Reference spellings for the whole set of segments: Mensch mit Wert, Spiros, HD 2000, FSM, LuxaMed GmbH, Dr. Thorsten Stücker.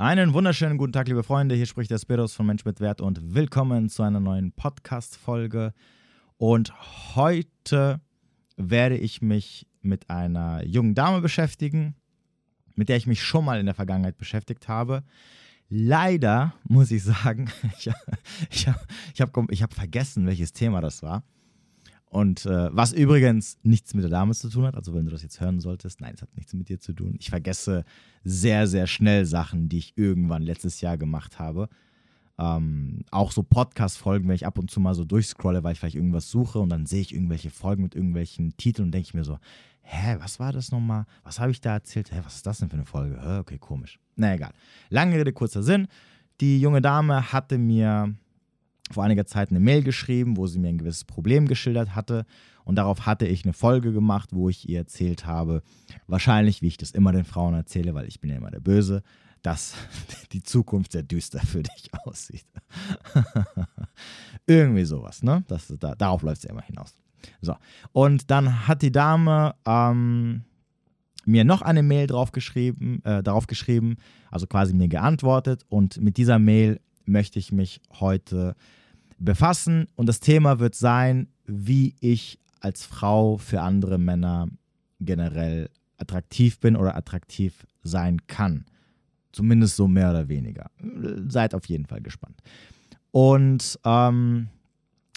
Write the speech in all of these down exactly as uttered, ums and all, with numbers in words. Einen wunderschönen guten Tag, liebe Freunde. Hier spricht der Spiros von Mensch mit Wert und willkommen zu einer neuen Podcast-Folge. Und heute werde ich mich mit einer jungen Dame beschäftigen, mit der ich mich schon mal in der Vergangenheit beschäftigt habe. Leider muss ich sagen, ich, ich, ich habe ich hab vergessen, welches Thema das war. Und äh, was übrigens nichts mit der Dame zu tun hat, also wenn du das jetzt hören solltest, nein, es hat nichts mit dir zu tun. Ich vergesse sehr, sehr schnell Sachen, die ich irgendwann letztes Jahr gemacht habe. Ähm, auch so Podcast-Folgen, wenn ich ab und zu mal so durchscrolle, weil ich vielleicht irgendwas suche und dann sehe ich irgendwelche Folgen mit irgendwelchen Titeln und denke ich mir so, hä, was war das nochmal? Was habe ich da erzählt? Hä, was ist das denn für eine Folge? Hä, okay, komisch. Na egal. Lange Rede, kurzer Sinn. Die junge Dame hatte mir vor einiger Zeit eine Mail geschrieben, wo sie mir ein gewisses Problem geschildert hatte und darauf hatte ich eine Folge gemacht, wo ich ihr erzählt habe, wahrscheinlich, wie ich das immer den Frauen erzähle, weil ich bin ja immer der Böse, dass die Zukunft sehr düster für dich aussieht. Irgendwie sowas, ne? Das, da, darauf läuft es ja immer hinaus. So, und dann hat die Dame ähm, mir noch eine Mail drauf geschrieben, äh, darauf geschrieben, also quasi mir geantwortet und mit dieser Mail möchte ich mich heute befassen. Und das Thema wird sein, wie ich als Frau für andere Männer generell attraktiv bin oder attraktiv sein kann. Zumindest so mehr oder weniger. Seid auf jeden Fall gespannt. Und ähm,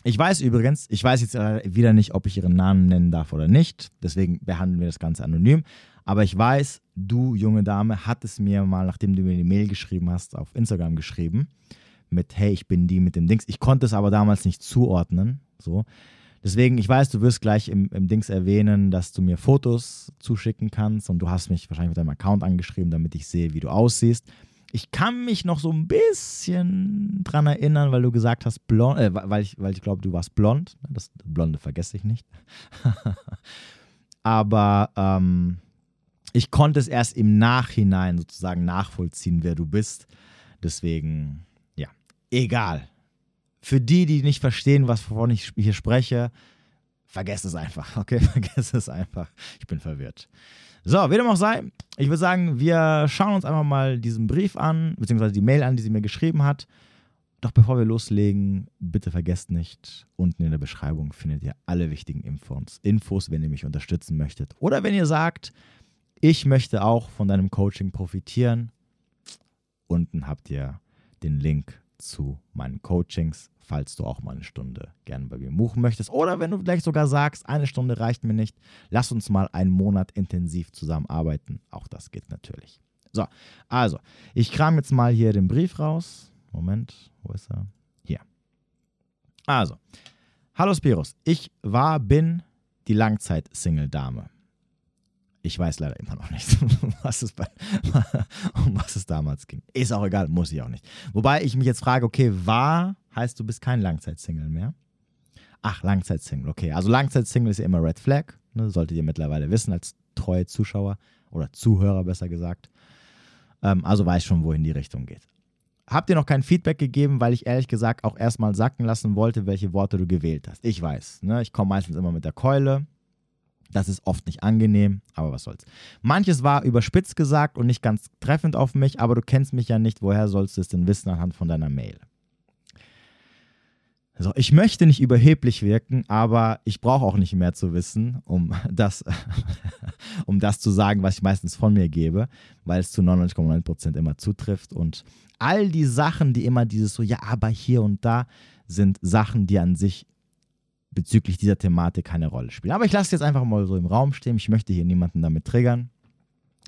ich weiß übrigens, ich weiß jetzt wieder nicht, ob ich ihren Namen nennen darf oder nicht. Deswegen behandeln wir das Ganze anonym. Aber ich weiß, du, junge Dame, hattest mir mal, nachdem du mir die Mail geschrieben hast, auf Instagram geschrieben, mit, hey, ich bin die mit dem Dings. Ich konnte es aber damals nicht zuordnen. So. Deswegen, ich weiß, du wirst gleich im, im Dings erwähnen, dass du mir Fotos zuschicken kannst und du hast mich wahrscheinlich mit deinem Account angeschrieben, damit ich sehe, wie du aussiehst. Ich kann mich noch so ein bisschen dran erinnern, weil du gesagt hast, blond, äh, weil ich, weil ich glaube, du warst blond. Das Blonde vergesse ich nicht. Aber ähm, ich konnte es erst im Nachhinein sozusagen nachvollziehen, wer du bist. Deswegen, ja, egal. Für die, die nicht verstehen, was wovon ich hier spreche, vergesst es einfach, okay? Vergesst es einfach. Ich bin verwirrt. So, wie dem auch sei, ich würde sagen, wir schauen uns einfach mal diesen Brief an, beziehungsweise die Mail an, die sie mir geschrieben hat. Doch bevor wir loslegen, bitte vergesst nicht, unten in der Beschreibung findet ihr alle wichtigen Infos, Infos, wenn ihr mich unterstützen möchtet. Oder wenn ihr sagt, ich möchte auch von deinem Coaching profitieren. Unten habt ihr den Link zu meinen Coachings, falls du auch mal eine Stunde gerne bei mir buchen möchtest. Oder wenn du vielleicht sogar sagst, eine Stunde reicht mir nicht, lass uns mal einen Monat intensiv zusammenarbeiten. Auch das geht natürlich. So, also, ich kram jetzt mal hier den Brief raus. Moment, wo ist er? Hier. Also, hallo Spiros, ich war, bin die Langzeit-Single-Dame. Ich weiß leider immer noch nicht, was es bei, um was es damals ging. Ist auch egal, muss ich auch nicht. Wobei ich mich jetzt frage, okay, war heißt, du bist kein Langzeitsingle mehr? Ach, Langzeitsingle, okay. Also Langzeitsingle ist ja immer Red Flag, ne? Solltet ihr mittlerweile wissen, als treue Zuschauer oder Zuhörer besser gesagt. Ähm, also weiß schon, wohin die Richtung geht. Habt ihr noch kein Feedback gegeben, weil ich ehrlich gesagt auch erstmal sacken lassen wollte, welche Worte du gewählt hast. Ich weiß, ne? Ich komme meistens immer mit der Keule. Das ist oft nicht angenehm, aber was soll's. Manches war überspitzt gesagt und nicht ganz treffend auf mich, aber du kennst mich ja nicht, woher sollst du es denn wissen anhand von deiner Mail? Also ich möchte nicht überheblich wirken, aber ich brauche auch nicht mehr zu wissen, um das, um das zu sagen, was ich meistens von mir gebe, weil es zu neunundneunzig Komma neun Prozent immer zutrifft. Und all die Sachen, die immer dieses so, ja, aber hier und da, sind Sachen, die an sich bezüglich dieser Thematik keine Rolle spielen. Aber ich lasse jetzt einfach mal so im Raum stehen. Ich möchte hier niemanden damit triggern.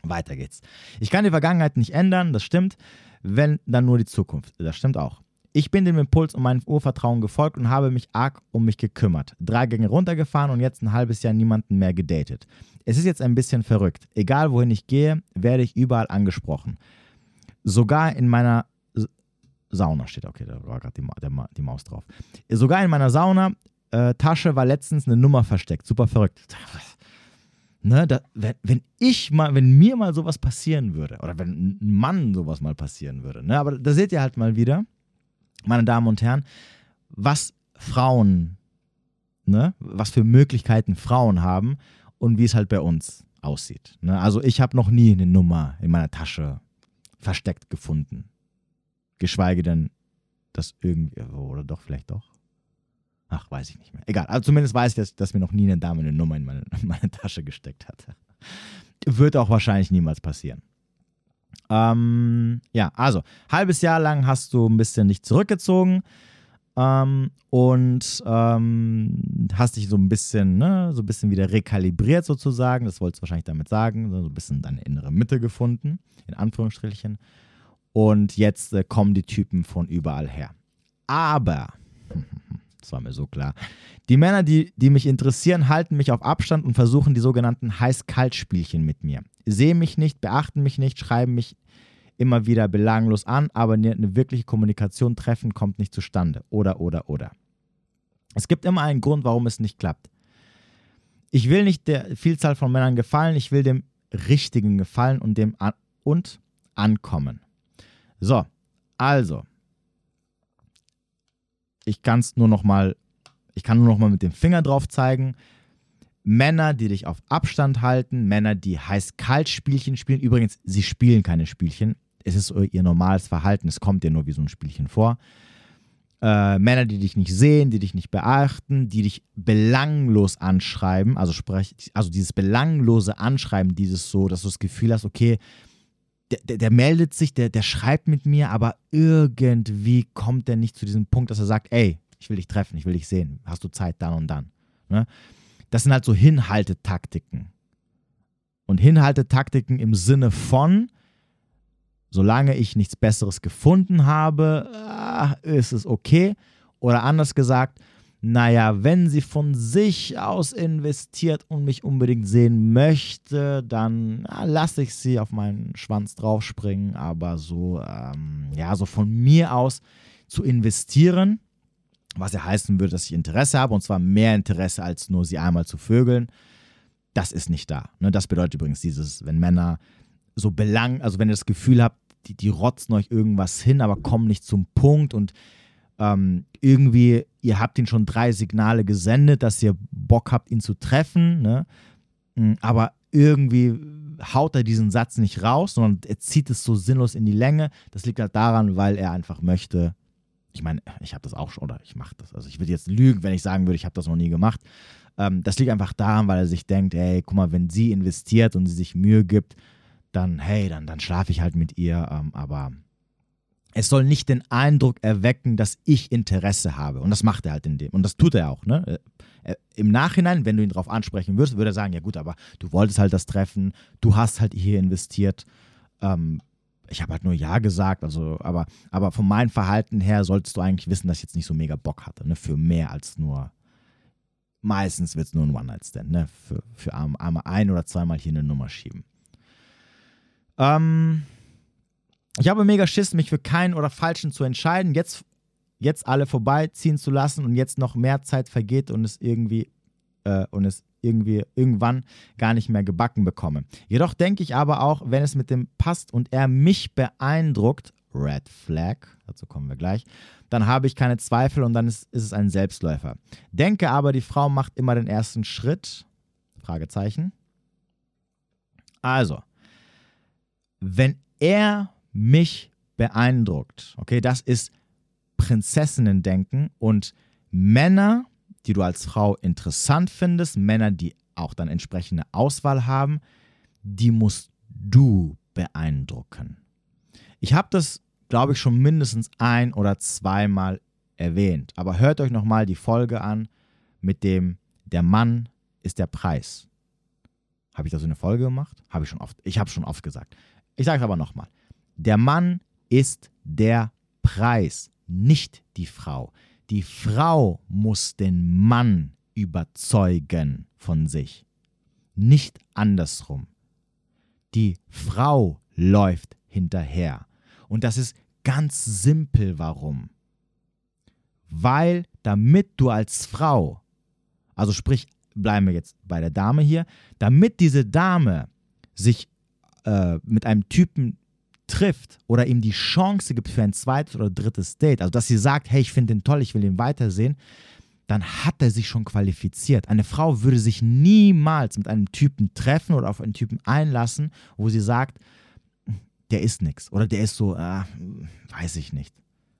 Weiter geht's. Ich kann die Vergangenheit nicht ändern, das stimmt. Wenn, dann nur die Zukunft. Das stimmt auch. Ich bin dem Impuls und meinem Urvertrauen gefolgt und habe mich arg um mich gekümmert. Drei Gänge runtergefahren und jetzt ein halbes Jahr niemanden mehr gedatet. Es ist jetzt ein bisschen verrückt. Egal wohin ich gehe, werde ich überall angesprochen. Sogar in meiner Sauna steht, okay, da war gerade die, Ma- der Ma- die Maus drauf. Sogar in meiner Sauna Tasche war letztens eine Nummer versteckt. Super verrückt. Ne, da, wenn, wenn ich mal, wenn mir mal sowas passieren würde, oder wenn ein Mann sowas mal passieren würde, ne, aber da seht ihr halt mal wieder, meine Damen und Herren, was Frauen, ne, was für Möglichkeiten Frauen haben und wie es halt bei uns aussieht. Ne? Also ich habe noch nie eine Nummer in meiner Tasche versteckt gefunden. Geschweige denn, dass irgendwie, oder doch, vielleicht doch. Ach, weiß ich nicht mehr. Egal, aber zumindest weiß ich, dass, dass mir noch nie eine Dame eine Nummer in meine, in meine Tasche gesteckt hatte. Wird auch wahrscheinlich niemals passieren. Ähm, ja, also, halbes Jahr lang hast du ein bisschen dich zurückgezogen ähm, und ähm, hast dich so ein bisschen, ne, so ein bisschen wieder rekalibriert sozusagen, das wolltest du wahrscheinlich damit sagen, so ein bisschen deine innere Mitte gefunden, in Anführungsstrichen. Und jetzt äh, kommen die Typen von überall her. Aber, das war mir so klar, die Männer, die, die mich interessieren, halten mich auf Abstand und versuchen die sogenannten Heiß-Kalt-Spielchen mit mir. Sehen mich nicht, beachten mich nicht, schreiben mich immer wieder belanglos an, aber eine wirkliche Kommunikation treffen kommt nicht zustande. Oder, oder, oder. Es gibt immer einen Grund, warum es nicht klappt. Ich will nicht der Vielzahl von Männern gefallen, ich will dem Richtigen gefallen und dem an und ankommen. So, also, ich kann es nur noch mal, ich kann nur noch mal mit dem Finger drauf zeigen. Männer, die dich auf Abstand halten, Männer, die Heiß-Kalt-Spielchen spielen. Übrigens, sie spielen keine Spielchen. Es ist ihr normales Verhalten. Es kommt dir nur wie so ein Spielchen vor. Äh, Männer, die dich nicht sehen, die dich nicht beachten, die dich belanglos anschreiben. Also, sprech, also dieses belanglose Anschreiben, dieses so, dass du das Gefühl hast, okay, der, der, der meldet sich, der, der schreibt mit mir, aber irgendwie kommt der nicht zu diesem Punkt, dass er sagt, ey, ich will dich treffen, ich will dich sehen. Hast du Zeit, dann und dann. Ne? Das sind halt so Hinhaltetaktiken. Und Hinhaltetaktiken im Sinne von, solange ich nichts Besseres gefunden habe, ist es okay. Oder anders gesagt, naja, wenn sie von sich aus investiert und mich unbedingt sehen möchte, dann ja, lasse ich sie auf meinen Schwanz draufspringen. Aber so, ähm, ja, so von mir aus zu investieren, was ja heißen würde, dass ich Interesse habe, und zwar mehr Interesse als nur sie einmal zu vögeln, das ist nicht da. Das bedeutet übrigens dieses, wenn Männer so belangen, also wenn ihr das Gefühl habt, die, die rotzen euch irgendwas hin, aber kommen nicht zum Punkt und ähm, irgendwie, ihr habt ihnen schon drei Signale gesendet, dass ihr Bock habt, ihn zu treffen, ne? Aber irgendwie haut er diesen Satz nicht raus, sondern er zieht es so sinnlos in die Länge. Das liegt halt daran, weil er einfach möchte. Ich meine, ich habe das auch schon, oder ich mache das. Also ich würde jetzt lügen, wenn ich sagen würde, ich habe das noch nie gemacht. Ähm, das liegt einfach daran, weil er sich denkt, hey, guck mal, wenn sie investiert und sie sich Mühe gibt, dann, hey, dann, dann schlafe ich halt mit ihr. Ähm, aber es soll nicht den Eindruck erwecken, dass ich Interesse habe. Und das macht er halt in dem. Und das tut er auch, ne? Äh, im Nachhinein, wenn du ihn darauf ansprechen würdest, würde er sagen, ja gut, aber du wolltest halt das Treffen, du hast halt hier investiert, ähm, ich habe halt nur Ja gesagt, also, aber, aber von meinem Verhalten her solltest du eigentlich wissen, dass ich jetzt nicht so mega Bock hatte, ne? Für mehr als nur, meistens wird es nur ein One-Night-Stand, ne? Für, für einmal ein- oder zweimal hier eine Nummer schieben. Ähm, ich habe mega Schiss, mich für keinen oder falschen zu entscheiden, jetzt, jetzt alle vorbeiziehen zu lassen und jetzt noch mehr Zeit vergeht und es irgendwie, äh, und es irgendwie irgendwann gar nicht mehr gebacken bekomme. Jedoch denke ich aber auch, wenn es mit dem passt und er mich beeindruckt, Red Flag, dazu kommen wir gleich, dann habe ich keine Zweifel und dann ist, ist es ein Selbstläufer. Denke aber, die Frau macht immer den ersten Schritt, Fragezeichen. Also, wenn er mich beeindruckt, okay, das ist Prinzessinnen-Denken, und Männer, die du als Frau interessant findest, Männer, die auch dann entsprechende Auswahl haben, die musst du beeindrucken. Ich habe das, glaube ich, schon mindestens ein- oder zweimal erwähnt, aber hört euch nochmal die Folge an mit dem, der Mann ist der Preis. Habe ich da so eine Folge gemacht? Habe ich schon oft, ich habe schon oft gesagt. Ich sage es aber nochmal. Der Mann ist der Preis, nicht die Frau. Die Frau muss den Mann überzeugen von sich, nicht andersrum. Die Frau läuft hinterher. Und das ist ganz simpel, warum. Weil, damit du als Frau, also sprich, bleiben wir jetzt bei der Dame hier, damit diese Dame sich äh, mit einem Typen trifft oder ihm die Chance gibt für ein zweites oder drittes Date, also dass sie sagt, hey, ich finde den toll, ich will ihn weitersehen, dann hat er sich schon qualifiziert. Eine Frau würde sich niemals mit einem Typen treffen oder auf einen Typen einlassen, wo sie sagt, der ist nix. Oder der ist so, äh, weiß ich nicht.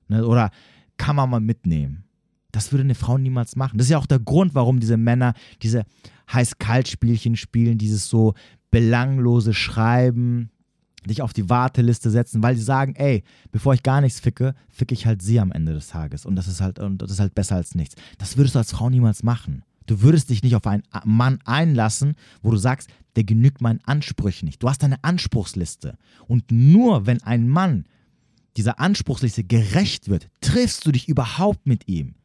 Ne? Oder kann man mal mitnehmen. Das würde eine Frau niemals machen. Das ist ja auch der Grund, warum diese Männer diese Heiß-Kalt-Spielchen spielen, dieses so belanglose Schreiben, dich auf die Warteliste setzen, weil sie sagen, ey, bevor ich gar nichts ficke, ficke ich halt sie am Ende des Tages. Und das ist halt, und das ist halt besser als nichts. Das würdest du als Frau niemals machen. Du würdest dich nicht auf einen Mann einlassen, wo du sagst, der genügt meinen Ansprüchen nicht. Du hast eine Anspruchsliste. Und nur wenn ein Mann dieser Anspruchsliste gerecht wird, triffst du dich überhaupt mit ihm.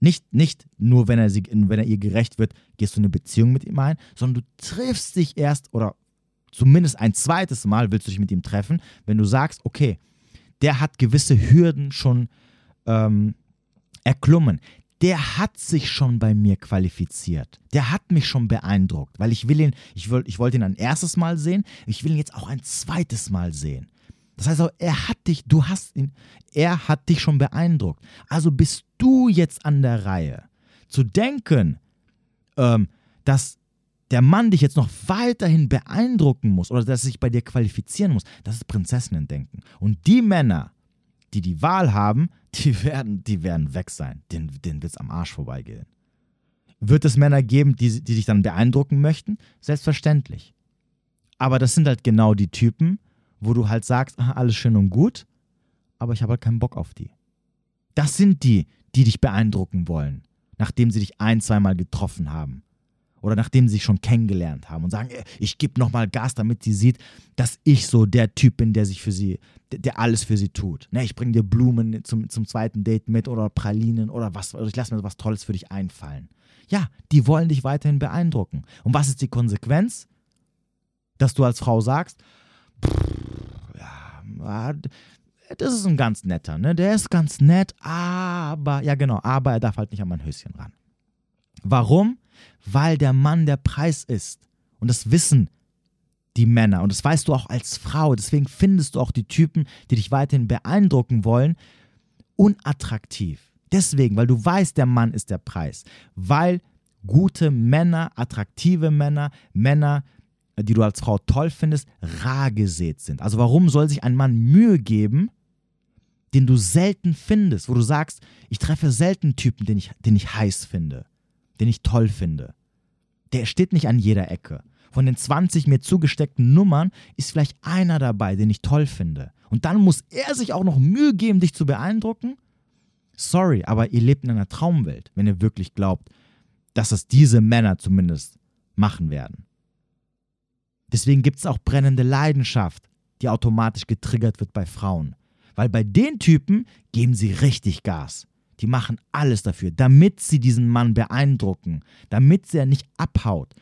Nicht, nicht nur, wenn er, sie, wenn er ihr gerecht wird, gehst du eine Beziehung mit ihm ein, sondern du triffst dich erst oder zumindest ein zweites Mal willst du dich mit ihm treffen, wenn du sagst, okay, der hat gewisse Hürden schon ähm, erklommen. Der hat sich schon bei mir qualifiziert. Der hat mich schon beeindruckt, weil ich will ihn, ich, will, ich wollte ihn ein erstes Mal sehen, ich will ihn jetzt auch ein zweites Mal sehen. Das heißt auch, er hat dich, du hast ihn, er hat dich schon beeindruckt. Also bist du jetzt an der Reihe. Zu denken, ähm, dass der Mann dich jetzt noch weiterhin beeindrucken muss oder dass er sich bei dir qualifizieren muss, das ist Prinzessinnen-Denken. Und die Männer, die die Wahl haben, die werden, die werden weg sein. Den, den wird es am Arsch vorbeigehen. Wird es Männer geben, die, die dich dann beeindrucken möchten? Selbstverständlich. Aber das sind halt genau die Typen, wo du halt sagst, aha, alles schön und gut, aber ich habe halt keinen Bock auf die. Das sind die, die dich beeindrucken wollen, nachdem sie dich ein-, zweimal getroffen haben. Oder nachdem sie sich schon kennengelernt haben und sagen, ich gebe nochmal Gas, damit sie sieht, dass ich so der Typ bin, der sich für sie, der alles für sie tut. Ne, ich bringe dir Blumen zum, zum zweiten Date mit oder Pralinen oder was, oder ich lasse mir was Tolles für dich einfallen. Ja, die wollen dich weiterhin beeindrucken. Und was ist die Konsequenz? Dass du als Frau sagst, ja, das ist ein ganz netter, ne? Der ist ganz nett, aber, ja genau, aber er darf halt nicht an mein Höschen ran. Warum? Weil der Mann der Preis ist. Und das wissen die Männer. Und das weißt du auch als Frau. Deswegen findest du auch die Typen, die dich weiterhin beeindrucken wollen, unattraktiv. Deswegen, weil du weißt, der Mann ist der Preis. Weil gute Männer, attraktive Männer, Männer, die du als Frau toll findest, rar gesät sind. Also warum soll sich ein Mann Mühe geben, den du selten findest, wo du sagst, ich treffe selten Typen, den ich, den ich heiß finde, den ich toll finde. Der steht nicht an jeder Ecke. Von den zwanzig mir zugesteckten Nummern ist vielleicht einer dabei, den ich toll finde. Und dann muss er sich auch noch Mühe geben, dich zu beeindrucken? Sorry, aber ihr lebt in einer Traumwelt, wenn ihr wirklich glaubt, dass es diese Männer zumindest machen werden. Deswegen gibt es auch brennende Leidenschaft, die automatisch getriggert wird bei Frauen. Weil bei den Typen geben sie richtig Gas. Die machen alles dafür, damit sie diesen Mann beeindrucken, damit er nicht abhaut,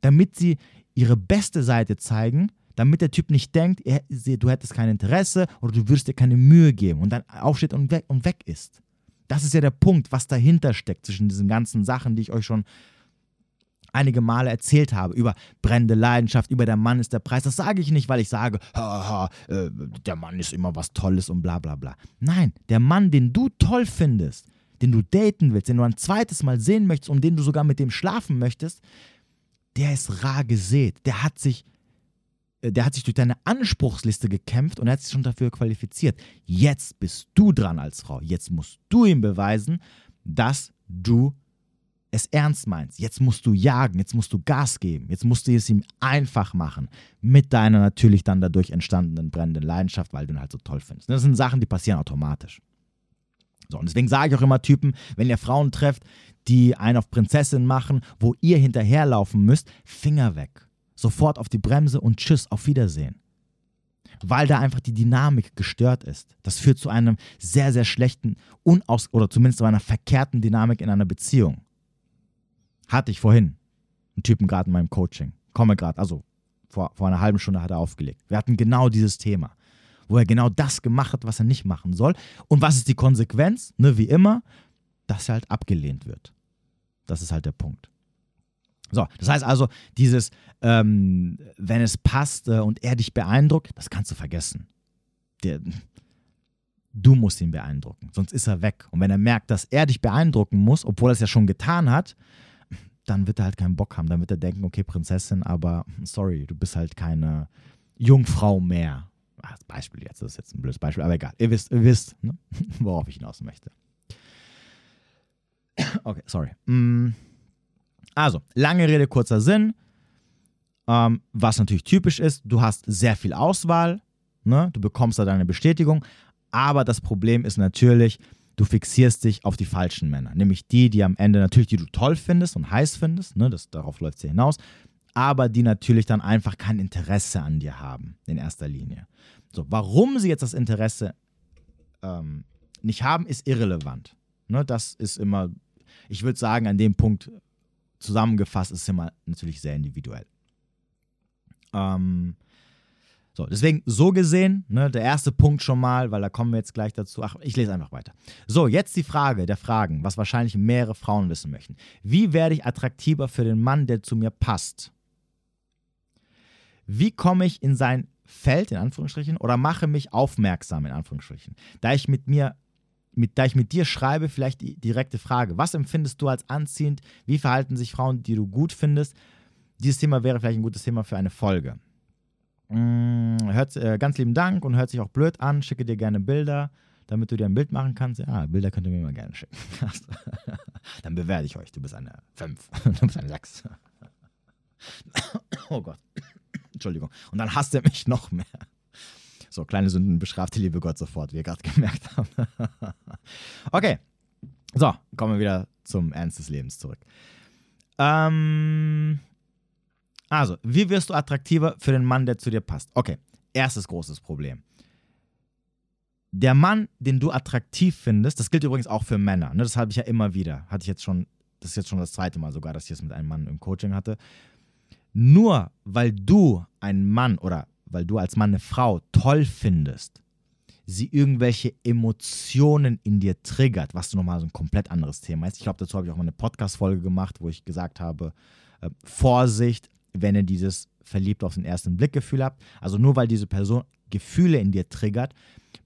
damit sie ihre beste Seite zeigen, damit der Typ nicht denkt, er, sie, du hättest kein Interesse oder du würdest dir keine Mühe geben und dann aufsteht und weg, und weg ist. Das ist ja der Punkt, was dahinter steckt zwischen diesen ganzen Sachen, die ich euch schon einige Male erzählt habe, über brennende Leidenschaft, über der Mann ist der Preis. Das sage ich nicht, weil ich sage, ha, ha, äh, der Mann ist immer was Tolles und bla bla bla. Nein, der Mann, den du toll findest, den du daten willst, den du ein zweites Mal sehen möchtest und den du sogar mit dem schlafen möchtest, der ist rar gesät. Der hat sich, der hat sich durch deine Anspruchsliste gekämpft und er hat sich schon dafür qualifiziert. Jetzt bist du dran als Frau. Jetzt musst du ihm beweisen, dass du es ernst meinst, jetzt musst du jagen, jetzt musst du Gas geben, jetzt musst du es ihm einfach machen, mit deiner natürlich dann dadurch entstandenen brennenden Leidenschaft, weil du ihn halt so toll findest. Das sind Sachen, die passieren automatisch. So, und deswegen sage ich auch immer Typen, wenn ihr Frauen trefft, die einen auf Prinzessin machen, wo ihr hinterherlaufen müsst, Finger weg, sofort auf die Bremse und tschüss, auf Wiedersehen. Weil da einfach die Dynamik gestört ist. Das führt zu einem sehr, sehr schlechten, unaus- oder zumindest zu einer verkehrten Dynamik in einer Beziehung. Hatte ich vorhin einen Typen gerade in meinem Coaching. Komme gerade, also vor, vor einer halben Stunde hat er aufgelegt. Wir hatten genau dieses Thema, wo er genau das gemacht hat, was er nicht machen soll. Und was ist die Konsequenz? Ne, wie immer, dass er halt abgelehnt wird. Das ist halt der Punkt. So, das heißt also, dieses, ähm, wenn es passt äh, und er dich beeindruckt, das kannst du vergessen. Der, du musst ihn beeindrucken, sonst ist er weg. Und wenn er merkt, dass er dich beeindrucken muss, obwohl er es ja schon getan hat, dann wird er halt keinen Bock haben, dann wird er denken, okay, Prinzessin, aber sorry, du bist halt keine Jungfrau mehr. Ach, das Beispiel jetzt, das ist jetzt ein blödes Beispiel, aber egal. Ihr wisst, ihr wisst, ne? Worauf ich hinaus möchte. Okay, sorry. Also, lange Rede, kurzer Sinn. Ähm, was natürlich typisch ist, du hast sehr viel Auswahl, ne? Du bekommst da deine Bestätigung, aber das Problem ist natürlich, du fixierst dich auf die falschen Männer, nämlich die, die am Ende natürlich, die du toll findest und heiß findest, ne? Das, darauf läuft es ja hinaus, aber die natürlich dann einfach kein Interesse an dir haben, in erster Linie. So, warum sie jetzt das Interesse ähm, nicht haben, ist irrelevant. Ne? Das ist immer, ich würde sagen, an dem Punkt zusammengefasst, ist es immer natürlich sehr individuell. Ähm, so, deswegen so gesehen, ne, der erste Punkt schon mal, weil da kommen wir jetzt gleich dazu. Ach, ich lese einfach weiter. So, jetzt die Frage der Fragen, was wahrscheinlich mehrere Frauen wissen möchten. Wie werde ich attraktiver für den Mann, der zu mir passt? Wie komme ich in sein Feld, in Anführungsstrichen, oder mache mich aufmerksam, in Anführungsstrichen? Da ich mit mir, mit, da ich mit dir schreibe, vielleicht die direkte Frage. Was empfindest du als anziehend? Wie verhalten sich Frauen, die du gut findest? Dieses Thema wäre vielleicht ein gutes Thema für eine Folge. Hm, hört, äh, ganz lieben Dank und hört sich auch blöd an. Schicke dir gerne Bilder, damit du dir ein Bild machen kannst. Ja, Bilder könnt ihr mir immer gerne schicken. Dann bewerte ich euch. Du bist eine fünf. Du bist eine sechs. Oh Gott. Entschuldigung. Und dann hasst er mich noch mehr. So, kleine Sünden bestraft der liebe Gott sofort, wie ihr gerade gemerkt habt. Okay. So, kommen wir wieder zum Ernst des Lebens zurück. Ähm... Also, wie wirst du attraktiver für den Mann, der zu dir passt? Okay, erstes großes Problem. Der Mann, den du attraktiv findest, das gilt übrigens auch für Männer, ne? Das habe ich ja immer wieder, hatte ich jetzt schon, das ist jetzt schon das zweite Mal sogar, dass ich das mit einem Mann im Coaching hatte. Nur weil du einen Mann oder weil du als Mann eine Frau toll findest, sie irgendwelche Emotionen in dir triggert, was nochmal so ein komplett anderes Thema ist. Ich glaube, dazu habe ich auch mal eine Podcast-Folge gemacht, wo ich gesagt habe, äh, Vorsicht, wenn ihr dieses verliebt auf den ersten Blick Gefühl habt. Also nur weil diese Person Gefühle in dir triggert,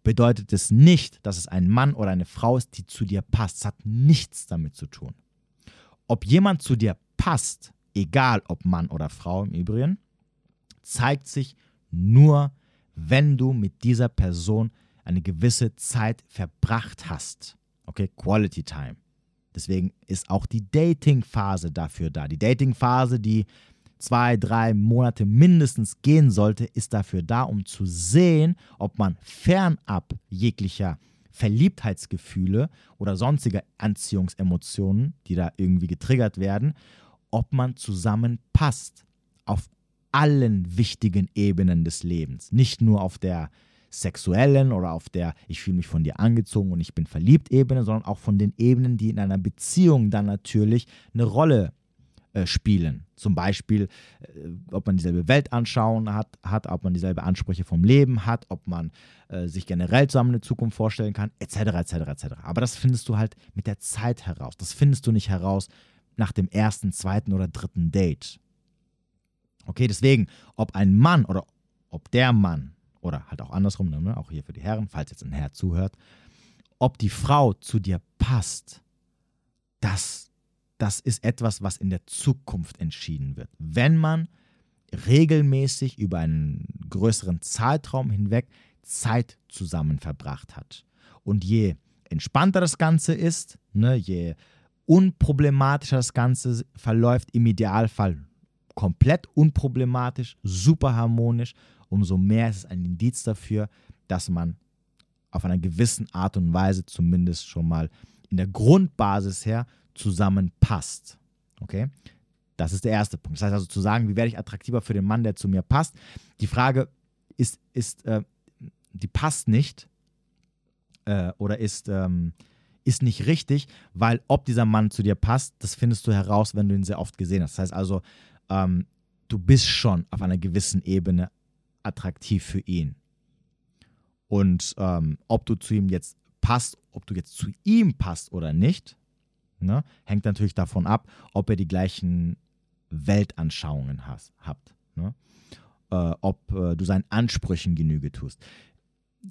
bedeutet es nicht, dass es ein Mann oder eine Frau ist, die zu dir passt. Es hat nichts damit zu tun. Ob jemand zu dir passt, egal ob Mann oder Frau im Übrigen, zeigt sich nur, wenn du mit dieser Person eine gewisse Zeit verbracht hast. Okay, Quality Time. Deswegen ist auch die Dating-Phase dafür da. Die Dating-Phase, die zwei, drei Monate mindestens gehen sollte, ist dafür da, um zu sehen, ob man fernab jeglicher Verliebtheitsgefühle oder sonstiger Anziehungsemotionen, die da irgendwie getriggert werden, ob man zusammenpasst auf allen wichtigen Ebenen des Lebens. Nicht nur auf der sexuellen oder auf der ich fühle mich von dir angezogen und ich bin verliebt Ebene, sondern auch von den Ebenen, die in einer Beziehung dann natürlich eine Rolle spielen. spielen. Zum Beispiel, ob man dieselbe Weltanschauung hat, hat, ob man dieselbe Ansprüche vom Leben hat, ob man äh, sich generell zusammen eine Zukunft vorstellen kann, et cetera, et cetera, et cetera. Aber das findest du halt mit der Zeit heraus. Das findest du nicht heraus nach dem ersten, zweiten oder dritten Date. Okay, deswegen, ob ein Mann oder ob der Mann, oder halt auch andersrum, ne, auch hier für die Herren, falls jetzt ein Herr zuhört, ob die Frau zu dir passt, das Das ist etwas, was in der Zukunft entschieden wird. Wenn man regelmäßig über einen größeren Zeitraum hinweg Zeit zusammen verbracht hat. Und je entspannter das Ganze ist, ne, je unproblematischer das Ganze verläuft, im Idealfall komplett unproblematisch, super harmonisch, umso mehr ist es ein Indiz dafür, dass man auf einer gewissen Art und Weise zumindest schon mal in der Grundbasis her zusammenpasst. Okay? Das ist der erste Punkt. Das heißt also zu sagen, wie werde ich attraktiver für den Mann, der zu mir passt? Die Frage ist, ist äh, die passt nicht äh, oder ist, ähm, ist nicht richtig, weil ob dieser Mann zu dir passt, das findest du heraus, wenn du ihn sehr oft gesehen hast. Das heißt also, ähm, du bist schon auf einer gewissen Ebene attraktiv für ihn. Und ähm, ob du zu ihm jetzt passt, ob du jetzt zu ihm passt oder nicht, ne? Hängt natürlich davon ab, ob ihr die gleichen Weltanschauungen has, habt, ne? äh, ob äh, du seinen Ansprüchen Genüge tust.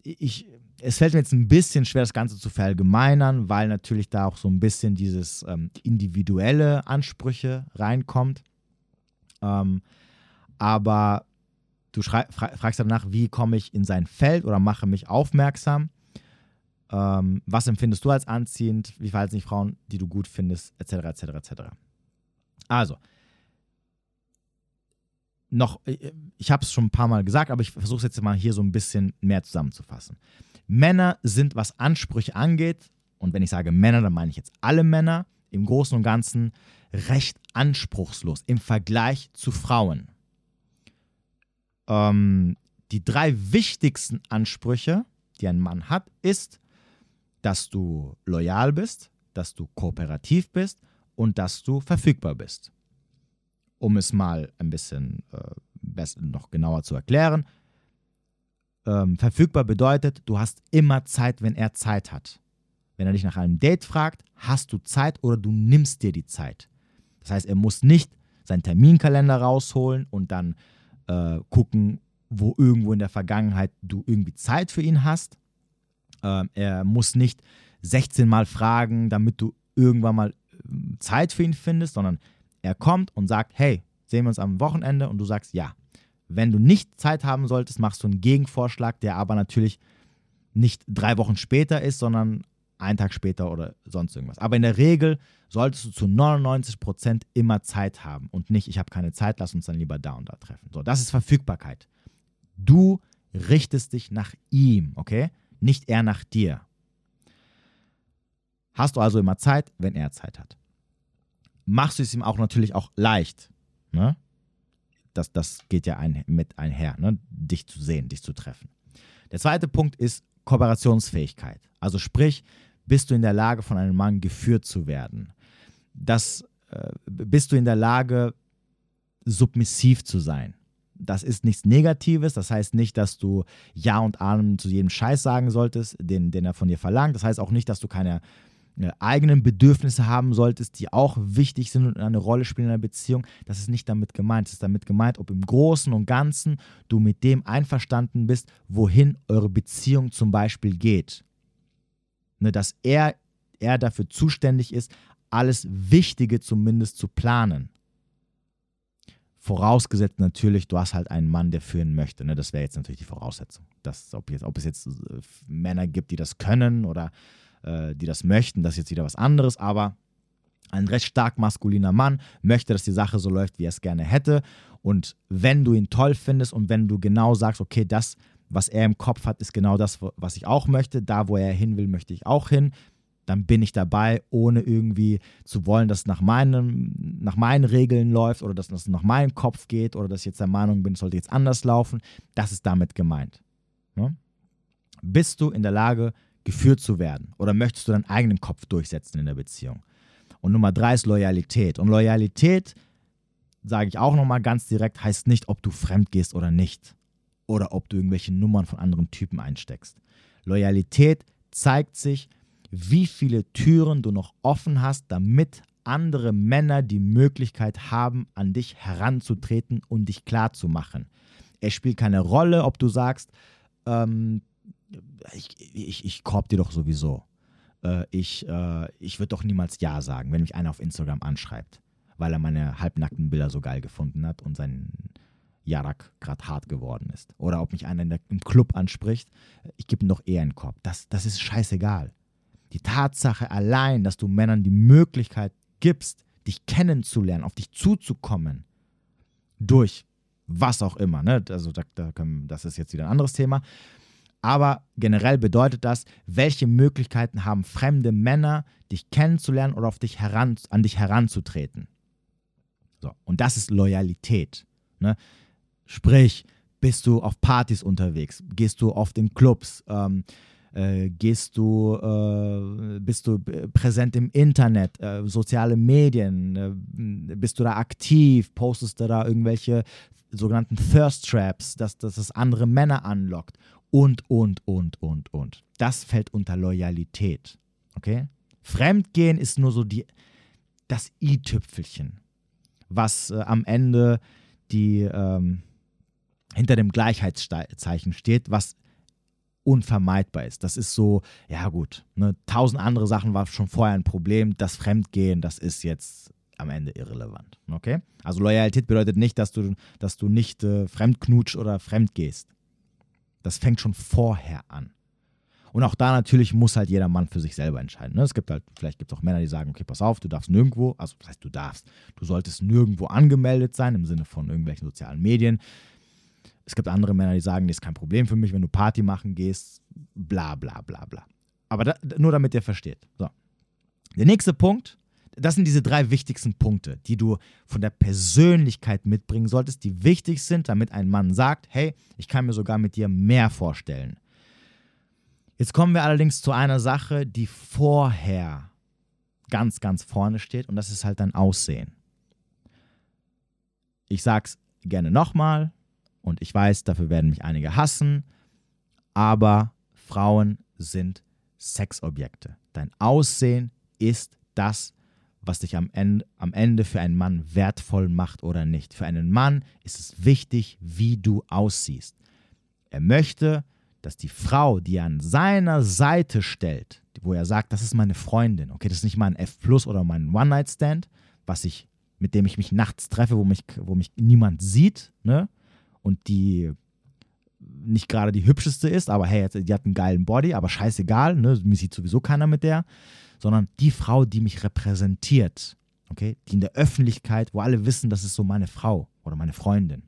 Ich, es fällt mir jetzt ein bisschen schwer, das Ganze zu verallgemeinern, weil natürlich da auch so ein bisschen dieses ähm, individuelle Ansprüche reinkommt. Ähm, aber Du schrei- fra- fragst danach, wie komme ich in sein Feld oder mache mich aufmerksam? Ähm, was empfindest du als anziehend? Wie verhalten sich Frauen, die du gut findest? Etc., etc., et cetera. Also, noch, ich habe es schon ein paar Mal gesagt, aber ich versuche es jetzt mal hier so ein bisschen mehr zusammenzufassen. Männer sind, was Ansprüche angeht, und wenn ich sage Männer, dann meine ich jetzt alle Männer, im Großen und Ganzen recht anspruchslos im Vergleich zu Frauen. Ähm, die drei wichtigsten Ansprüche, die ein Mann hat, ist, dass du loyal bist, dass du kooperativ bist und dass du verfügbar bist. Um es mal ein bisschen äh, noch genauer zu erklären, ähm, verfügbar bedeutet, du hast immer Zeit, wenn er Zeit hat. Wenn er dich nach einem Date fragt, hast du Zeit oder du nimmst dir die Zeit. Das heißt, er muss nicht seinen Terminkalender rausholen und dann äh, gucken, wo irgendwo in der Vergangenheit du irgendwie Zeit für ihn hast. Ähm, er muss nicht sechzehn Mal fragen, damit du irgendwann mal Zeit für ihn findest, sondern er kommt und sagt, hey, sehen wir uns am Wochenende? Und du sagst, ja. Wenn du nicht Zeit haben solltest, machst du einen Gegenvorschlag, der aber natürlich nicht drei Wochen später ist, sondern einen Tag später oder sonst irgendwas. Aber in der Regel solltest du zu neunundneunzig Prozent immer Zeit haben und nicht, ich habe keine Zeit, lass uns dann lieber da und da treffen. So, das ist Verfügbarkeit. Du richtest dich nach ihm, okay? Nicht er nach dir. Hast du also immer Zeit, wenn er Zeit hat. Machst du es ihm auch natürlich auch leicht, ne? Das, das geht ja ein, mit einher, ne? Dich zu sehen, dich zu treffen. Der zweite Punkt ist Kooperationsfähigkeit. Also sprich, bist du in der Lage, von einem Mann geführt zu werden? Das, äh, bist du in der Lage, submissiv zu sein? Das ist nichts Negatives, das heißt nicht, dass du Ja und Amen zu jedem Scheiß sagen solltest, den, den er von dir verlangt. Das heißt auch nicht, dass du keine äh, eigenen Bedürfnisse haben solltest, die auch wichtig sind und eine Rolle spielen in einer Beziehung. Das ist nicht damit gemeint. Es ist damit gemeint, ob im Großen und Ganzen du mit dem einverstanden bist, wohin eure Beziehung zum Beispiel geht. Ne, dass er, er dafür zuständig ist, alles Wichtige zumindest zu planen. Vorausgesetzt natürlich, du hast halt einen Mann, der führen möchte. Ne? Das wäre jetzt natürlich die Voraussetzung. Dass, ob, jetzt, ob es jetzt Männer gibt, die das können oder äh, die das möchten, das ist jetzt wieder was anderes. Aber ein recht stark maskuliner Mann möchte, dass die Sache so läuft, wie er es gerne hätte. Und wenn du ihn toll findest und wenn du genau sagst, okay, das, was er im Kopf hat, ist genau das, was ich auch möchte. Da, wo er hin will, möchte ich auch hin. Dann bin ich dabei, ohne irgendwie zu wollen, dass es nach, meinem, nach meinen Regeln läuft oder dass es nach meinem Kopf geht oder dass ich jetzt der Meinung bin, es sollte jetzt anders laufen. Das ist damit gemeint. Ne? Bist du in der Lage, geführt zu werden oder möchtest du deinen eigenen Kopf durchsetzen in der Beziehung? Und Nummer drei ist Loyalität. Und Loyalität, sage ich auch nochmal ganz direkt, heißt nicht, ob du fremd gehst oder nicht oder ob du irgendwelche Nummern von anderen Typen einsteckst. Loyalität zeigt sich, wie viele Türen du noch offen hast, damit andere Männer die Möglichkeit haben, an dich heranzutreten und dich klarzumachen. Es spielt keine Rolle, ob du sagst, ähm, ich, ich, ich korb dir doch sowieso. Äh, ich äh, ich würde doch niemals Ja sagen, wenn mich einer auf Instagram anschreibt, weil er meine halbnackten Bilder so geil gefunden hat und seinen Jarak gerade hart geworden ist. Oder ob mich einer in der, im Club anspricht, ich gebe ihm doch eher einen Korb. Das, das ist scheißegal. Die Tatsache allein, dass du Männern die Möglichkeit gibst, dich kennenzulernen, auf dich zuzukommen, durch was auch immer, ne? Also da, da können, das ist jetzt wieder ein anderes Thema, aber generell bedeutet das, welche Möglichkeiten haben fremde Männer, dich kennenzulernen oder auf dich heran, an dich heranzutreten. So, und das ist Loyalität, ne? Sprich, bist du auf Partys unterwegs, gehst du oft in Clubs, ähm, Äh, gehst du, äh, bist du präsent im Internet, äh, soziale Medien, äh, bist du da aktiv, postest du da irgendwelche sogenannten Thirst Traps, dass, dass das andere Männer anlockt und, und, und, und, und. Das fällt unter Loyalität, okay? Fremdgehen ist nur so die, das i-Tüpfelchen, was äh, am Ende die, ähm, hinter dem Gleichheitszeichen steht, was unvermeidbar ist. Das ist so, ja gut, ne, tausend andere Sachen war schon vorher ein Problem, das Fremdgehen, das ist jetzt am Ende irrelevant, okay? Also Loyalität bedeutet nicht, dass du, dass du nicht äh, fremdknutsch oder fremd gehst. Das fängt schon vorher an. Und auch da natürlich muss halt jeder Mann für sich selber entscheiden. Ne? Es gibt halt, vielleicht gibt es auch Männer, die sagen, okay, pass auf, du darfst nirgendwo, also das heißt, du darfst, du solltest nirgendwo angemeldet sein, im Sinne von irgendwelchen sozialen Medien. Es gibt andere Männer, die sagen, das ist kein Problem für mich, wenn du Party machen gehst, bla bla bla bla. Aber da, nur damit ihr versteht. So. Der nächste Punkt, das sind diese drei wichtigsten Punkte, die du von der Persönlichkeit mitbringen solltest, die wichtig sind, damit ein Mann sagt, hey, ich kann mir sogar mit dir mehr vorstellen. Jetzt kommen wir allerdings zu einer Sache, die vorher ganz, ganz vorne steht, und das ist halt dein Aussehen. Ich sag's gerne nochmal und ich weiß, dafür werden mich einige hassen, aber Frauen sind Sexobjekte. Dein Aussehen ist das, was dich am Ende, am Ende für einen Mann wertvoll macht oder nicht. Für einen Mann ist es wichtig, wie du aussiehst. Er möchte, dass die Frau, die er an seiner Seite stellt, wo er sagt, das ist meine Freundin, okay, das ist nicht mein F+ oder mein One-Night-Stand, was ich, mit dem ich mich nachts treffe, wo mich, wo mich niemand sieht, ne? Und die nicht gerade die hübscheste ist, aber hey, die hat einen geilen Body, aber scheißegal, ne? Mir sieht sowieso keiner mit der, sondern die Frau, die mich repräsentiert, okay, die in der Öffentlichkeit, wo alle wissen, das ist so meine Frau oder meine Freundin,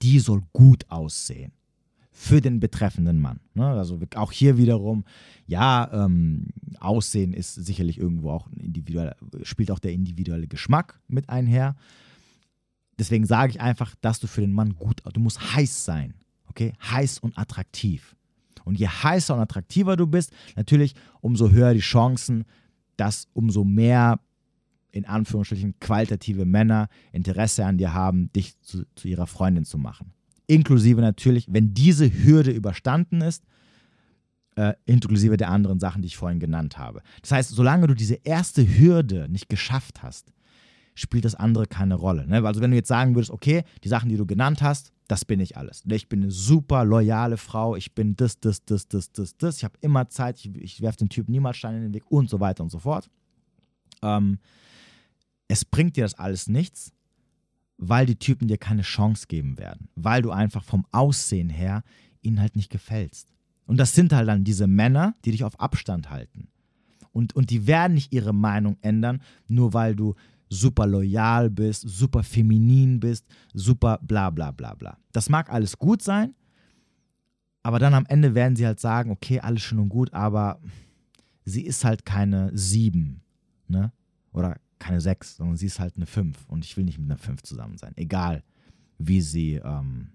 die soll gut aussehen. Für den betreffenden Mann. Also auch hier wiederum, ja, ähm, Aussehen ist sicherlich irgendwo auch individuell, spielt auch der individuelle Geschmack mit einher. Deswegen sage ich einfach, dass du für den Mann gut, du musst heiß sein, okay? Heiß und attraktiv. Und je heißer und attraktiver du bist, natürlich umso höher die Chancen, dass umso mehr, in Anführungsstrichen, qualitative Männer Interesse an dir haben, dich zu, zu ihrer Freundin zu machen. Inklusive natürlich, wenn diese Hürde überstanden ist, äh, inklusive der anderen Sachen, die ich vorhin genannt habe. Das heißt, solange du diese erste Hürde nicht geschafft hast, spielt das andere keine Rolle. Ne? Also wenn du jetzt sagen würdest, okay, die Sachen, die du genannt hast, das bin ich alles. Ich bin eine super loyale Frau, ich bin das, das, das, das, das, das, ich habe immer Zeit, ich, ich werfe den Typen niemals Steine in den Weg und so weiter und so fort. Ähm, es bringt dir das alles nichts, weil die Typen dir keine Chance geben werden, weil du einfach vom Aussehen her ihnen halt nicht gefällst. Und das sind halt dann diese Männer, die dich auf Abstand halten. Und, und die werden nicht ihre Meinung ändern, nur weil du super loyal bist, super feminin bist, super bla bla bla bla. Das mag alles gut sein, aber dann am Ende werden sie halt sagen, okay, alles schön und gut, aber sie ist halt keine sieben, ne? Oder keine sechs, sondern sie ist halt eine fünf. Und ich will nicht mit einer fünf zusammen sein. Egal, wie sie, ähm,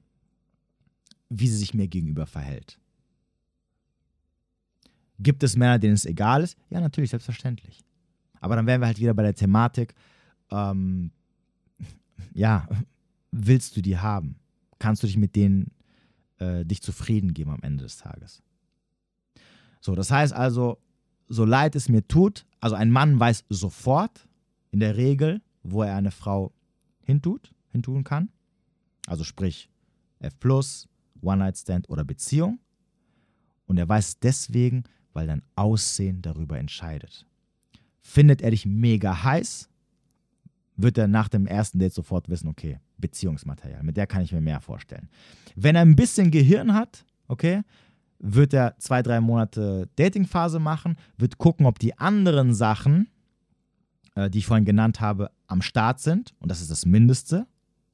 wie sie sich mir gegenüber verhält. Gibt es Männer, denen es egal ist? Ja, natürlich, selbstverständlich. Aber dann wären wir halt wieder bei der Thematik, ähm, ja, willst du die haben? Kannst du dich mit denen, äh, dich zufrieden geben am Ende des Tages? So, das heißt also, so leid es mir tut, also ein Mann weiß sofort, in der Regel, wo er eine Frau hintut, hintun kann. Also sprich F plus, One-Night-Stand oder Beziehung. Und er weiß deswegen, weil dein Aussehen darüber entscheidet. Findet er dich mega heiß, wird er nach dem ersten Date sofort wissen, okay, Beziehungsmaterial, mit der kann ich mir mehr vorstellen. Wenn er ein bisschen Gehirn hat, okay, wird er zwei, drei Monate Datingphase machen, wird gucken, ob die anderen Sachen, die ich vorhin genannt habe, am Start sind. Und das ist das Mindeste,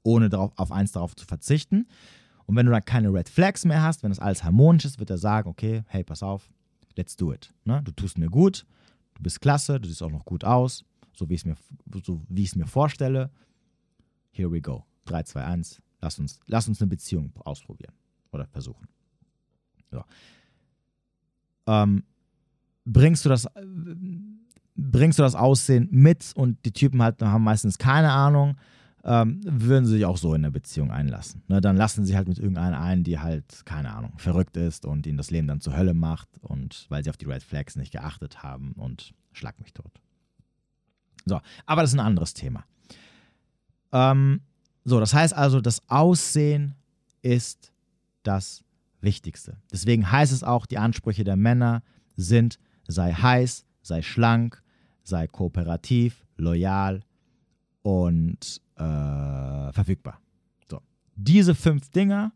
ohne darauf, auf eins darauf zu verzichten. Und wenn du dann keine Red Flags mehr hast, wenn das alles harmonisch ist, wird er sagen, okay, hey, pass auf, let's do it. Ne? Du tust mir gut, du bist klasse, du siehst auch noch gut aus, so wie ich es mir, so wie ich es mir vorstelle. Here we go. drei, zwei, eins, lass uns, lass uns eine Beziehung ausprobieren oder versuchen. So. Ähm, bringst du das... Äh, bringst du das Aussehen mit und die Typen halt haben meistens keine Ahnung, ähm, würden sie sich auch so in eine Beziehung einlassen. Ne, dann lassen sie halt mit irgendeiner ein, die halt, keine Ahnung, verrückt ist und ihnen das Leben dann zur Hölle macht und weil sie auf die Red Flags nicht geachtet haben und schlag mich tot. So, aber das ist ein anderes Thema. Ähm, so, das heißt also, das Aussehen ist das Wichtigste. Deswegen heißt es auch, die Ansprüche der Männer sind, sei heiß, sei schlank, sei kooperativ, loyal, und äh, verfügbar. So. Diese fünf Dinger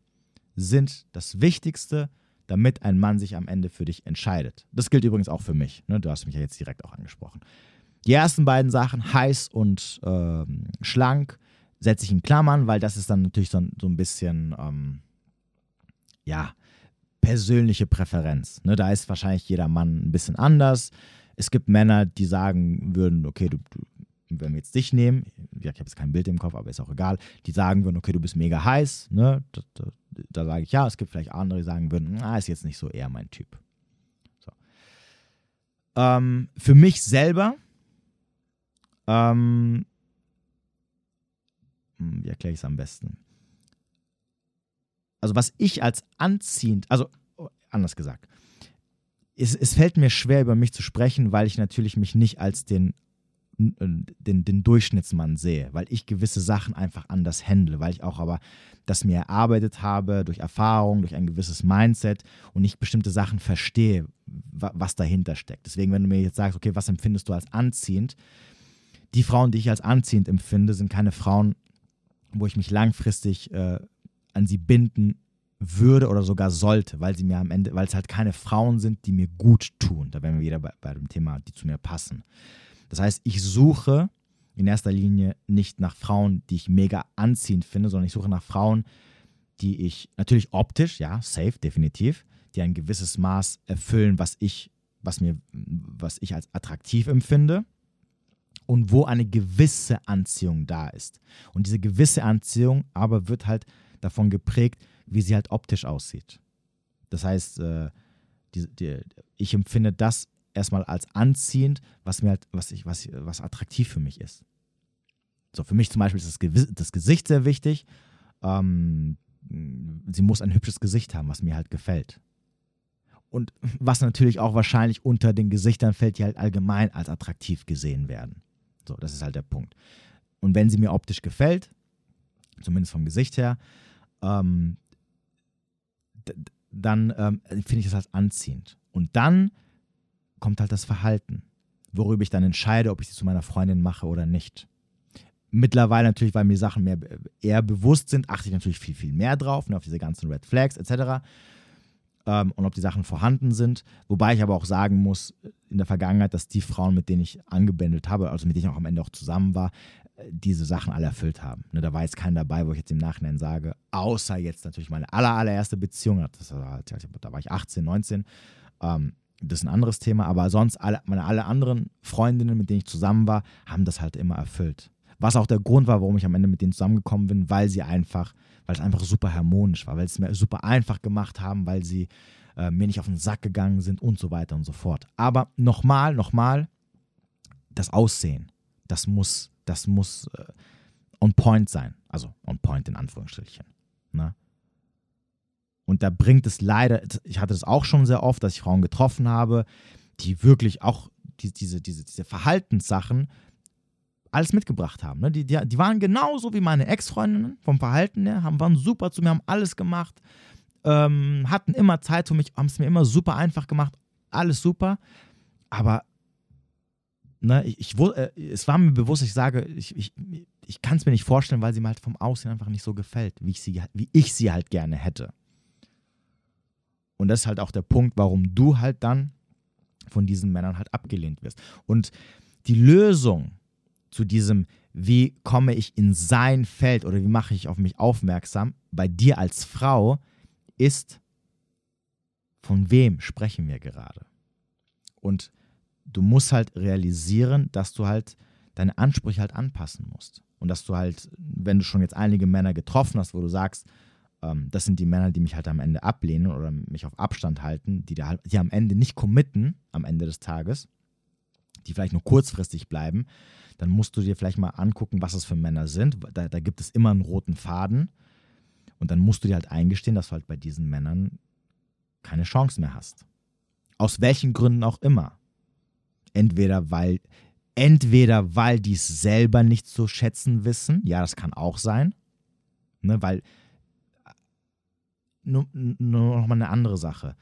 sind das Wichtigste, damit ein Mann sich am Ende für dich entscheidet. Das gilt übrigens auch für mich. Ne? Du hast mich ja jetzt direkt auch angesprochen. Die ersten beiden Sachen, heiß und äh, schlank, setze ich in Klammern, weil das ist dann natürlich so, so ein bisschen, ähm, ja, persönliche Präferenz. Ne? Da ist wahrscheinlich jeder Mann ein bisschen anders. Es gibt Männer, die sagen würden, okay, du, du wenn wir jetzt dich nehmen, ich habe jetzt kein Bild im Kopf, aber ist auch egal, die sagen würden, okay, du bist mega heiß, ne? Da, da, da sage ich ja, es gibt vielleicht andere, die sagen würden, na, ist jetzt nicht so eher mein Typ. So. Ähm, für mich selber, ähm, wie erkläre ich es am besten? Also was ich als anziehend, also anders gesagt, es, es fällt mir schwer, über mich zu sprechen, weil ich natürlich mich nicht als den Den, den Durchschnittsmann sehe, weil ich gewisse Sachen einfach anders handle, weil ich auch aber das mir erarbeitet habe durch Erfahrung, durch ein gewisses Mindset und ich bestimmte Sachen verstehe, was dahinter steckt. Deswegen, wenn du mir jetzt sagst, okay, was empfindest du als anziehend? Die Frauen, die ich als anziehend empfinde, sind keine Frauen, wo ich mich langfristig äh, an sie binden würde oder sogar sollte, weil sie mir am Ende, weil es halt keine Frauen sind, die mir gut tun. Da wären wir wieder bei, bei dem Thema, die zu mir passen. Das heißt, ich suche in erster Linie nicht nach Frauen, die ich mega anziehend finde, sondern ich suche nach Frauen, die ich natürlich optisch, ja, safe, definitiv, die ein gewisses Maß erfüllen, was ich, was mir, was ich als attraktiv empfinde und wo eine gewisse Anziehung da ist. Und diese gewisse Anziehung aber wird halt davon geprägt, wie sie halt optisch aussieht. Das heißt, äh, die, die, ich empfinde das erstmal als anziehend, was mir halt, was ich, was, was attraktiv für mich ist. So, für mich zum Beispiel ist das, Gewiss, das Gesicht sehr wichtig. Ähm, sie muss ein hübsches Gesicht haben, was mir halt gefällt. Und was natürlich auch wahrscheinlich unter den Gesichtern fällt, die halt allgemein als attraktiv gesehen werden. So, das ist halt der Punkt. Und wenn sie mir optisch gefällt, zumindest vom Gesicht her, ähm, d- dann ähm, finde ich das als anziehend. Und dann kommt halt das Verhalten, worüber ich dann entscheide, ob ich sie zu meiner Freundin mache oder nicht. Mittlerweile natürlich, weil mir die Sachen mehr, eher bewusst sind, achte ich natürlich viel, viel mehr drauf, ne, auf diese ganzen Red Flags et cetera. Ähm, und ob die Sachen vorhanden sind. Wobei ich aber auch sagen muss, in der Vergangenheit, dass die Frauen, mit denen ich angebändelt habe, also mit denen ich auch am Ende auch zusammen war, diese Sachen alle erfüllt haben. Ne, da war jetzt keiner dabei, wo ich jetzt im Nachhinein sage, außer jetzt natürlich meine aller, allererste Beziehung, das war, da war ich achtzehn, neunzehn, ähm, das ist ein anderes Thema, aber sonst alle, meine alle anderen Freundinnen, mit denen ich zusammen war, haben das halt immer erfüllt. Was auch der Grund war, warum ich am Ende mit denen zusammengekommen bin, weil sie einfach, weil es einfach super harmonisch war, weil sie es mir super einfach gemacht haben, weil sie äh, mir nicht auf den Sack gegangen sind und so weiter und so fort. Aber nochmal, nochmal, das Aussehen, das muss, das muss äh, on point sein. Also on point in Anführungsstrichen. Ne? Und da bringt es leider, ich hatte das auch schon sehr oft, dass ich Frauen getroffen habe, die wirklich auch die, diese, diese, diese Verhaltenssachen alles mitgebracht haben. Ne? Die, die, die waren genauso wie meine Ex-Freundinnen vom Verhalten her, haben, waren super zu mir, haben alles gemacht, ähm, hatten immer Zeit für mich, haben es mir immer super einfach gemacht, alles super. Aber ne, ich, ich, es war mir bewusst, ich sage, ich, ich, ich kann es mir nicht vorstellen, weil sie mir halt vom Aussehen einfach nicht so gefällt, wie ich sie, wie ich sie halt gerne hätte. Und das ist halt auch der Punkt, warum du halt dann von diesen Männern halt abgelehnt wirst. Und die Lösung zu diesem, wie komme ich in sein Feld oder wie mache ich auf mich aufmerksam, bei dir als Frau, ist, von wem sprechen wir gerade? Und du musst halt realisieren, dass du halt deine Ansprüche halt anpassen musst. Und dass du halt, wenn du schon jetzt einige Männer getroffen hast, wo du sagst, das sind die Männer, die mich halt am Ende ablehnen oder mich auf Abstand halten, die, da, die am Ende nicht committen, am Ende des Tages, die vielleicht nur kurzfristig bleiben, dann musst du dir vielleicht mal angucken, was das für Männer sind. Da, da gibt es immer einen roten Faden und dann musst du dir halt eingestehen, dass du halt bei diesen Männern keine Chance mehr hast. Aus welchen Gründen auch immer. Entweder weil, entweder weil die es selber nicht zu schätzen wissen, ja, das kann auch sein, ne, weil Nur, nur nochmal eine andere Sache.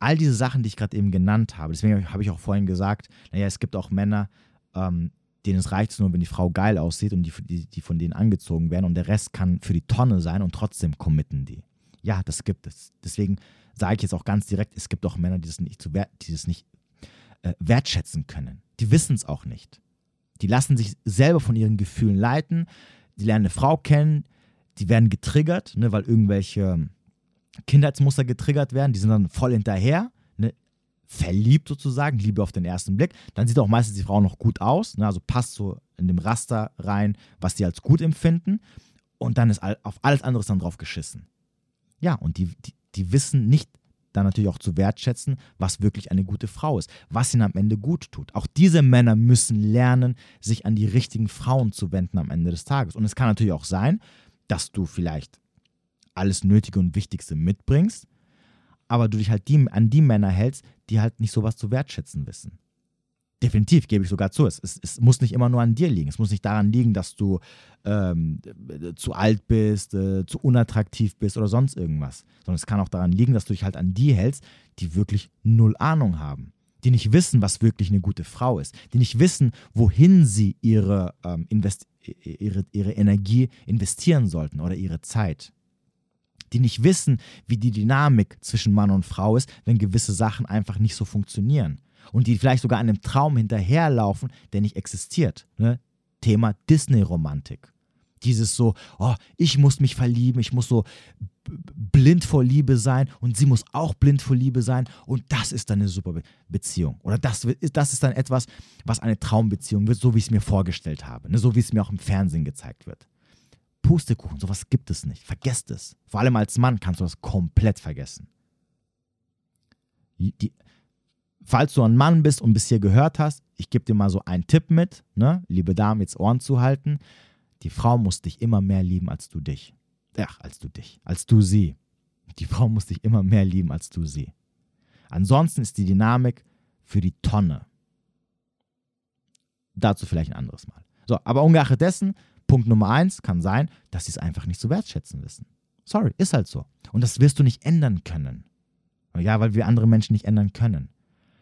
All diese Sachen, die ich gerade eben genannt habe, deswegen habe ich auch vorhin gesagt, naja, es gibt auch Männer, ähm, denen es reicht nur, wenn die Frau geil aussieht und die, die, die von denen angezogen werden und der Rest kann für die Tonne sein und trotzdem committen die. Ja, das gibt es. Deswegen sage ich jetzt auch ganz direkt, es gibt auch Männer, die das nicht, zu wert, die das nicht äh, wertschätzen können. Die wissen es auch nicht. Die lassen sich selber von ihren Gefühlen leiten, die lernen eine Frau kennen, die werden getriggert, ne, weil irgendwelche Kindheitsmuster getriggert werden, die sind dann voll hinterher, ne, verliebt sozusagen, Liebe auf den ersten Blick. Dann sieht auch meistens die Frau noch gut aus, ne, also passt so in dem Raster rein, was sie als gut empfinden und dann ist all, auf alles anderes dann drauf geschissen. Ja, und die, die, die wissen nicht dann natürlich auch zu wertschätzen, was wirklich eine gute Frau ist, was ihnen am Ende gut tut. Auch diese Männer müssen lernen, sich an die richtigen Frauen zu wenden am Ende des Tages. Und es kann natürlich auch sein, dass du vielleicht alles Nötige und Wichtigste mitbringst, aber du dich halt die, an die Männer hältst, die halt nicht sowas zu wertschätzen wissen. Definitiv, gebe ich sogar zu. Es, es, es muss nicht immer nur an dir liegen. Es muss nicht daran liegen, dass du ähm, zu alt bist, äh, zu unattraktiv bist oder sonst irgendwas. Sondern es kann auch daran liegen, dass du dich halt an die hältst, die wirklich null Ahnung haben. Die nicht wissen, was wirklich eine gute Frau ist. Die nicht wissen, wohin sie ihre, ähm, invest- ihre, ihre Energie investieren sollten oder ihre Zeit. Die nicht wissen, wie die Dynamik zwischen Mann und Frau ist, wenn gewisse Sachen einfach nicht so funktionieren. Und die vielleicht sogar einem Traum hinterherlaufen, der nicht existiert. Ne? Thema Disney-Romantik. Dieses so, oh, ich muss mich verlieben, ich muss so b- blind vor Liebe sein und sie muss auch blind vor Liebe sein und das ist dann eine super Be- Beziehung. Oder das, das ist dann etwas, was eine Traumbeziehung wird, so wie ich es mir vorgestellt habe, ne? So wie es mir auch im Fernsehen gezeigt wird. Pustekuchen, sowas gibt es nicht. Vergesst es. Vor allem als Mann kannst du das komplett vergessen. Die, die Falls du ein Mann bist und bis hier gehört hast, ich gebe dir mal so einen Tipp mit, ne? Liebe Damen, jetzt Ohren zu halten. Die Frau muss dich immer mehr lieben als du dich. Ach, als du dich, als du sie. Die Frau muss dich immer mehr lieben als du sie. Ansonsten ist die Dynamik für die Tonne. Dazu vielleicht ein anderes Mal. So, aber ungeachtet dessen, Punkt Nummer eins kann sein, dass sie es einfach nicht zu wertschätzen wissen. Sorry, ist halt so. Und das wirst du nicht ändern können. Ja, weil wir andere Menschen nicht ändern können.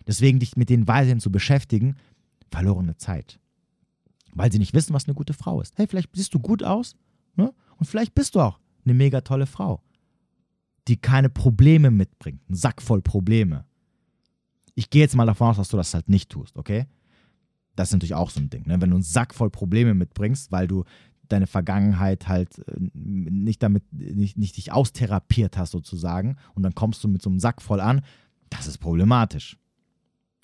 Deswegen dich mit denen weiterhin zu beschäftigen, verlorene Zeit. Weil sie nicht wissen, was eine gute Frau ist. Hey, vielleicht siehst du gut aus, ne? Und vielleicht bist du auch eine mega tolle Frau, die keine Probleme mitbringt, einen Sack voll Probleme. Ich gehe jetzt mal davon aus, dass du das halt nicht tust, okay? Das ist natürlich auch so ein Ding, ne? Wenn du einen Sack voll Probleme mitbringst, weil du deine Vergangenheit halt nicht damit, nicht, nicht dich austherapiert hast sozusagen und dann kommst du mit so einem Sack voll an, das ist problematisch.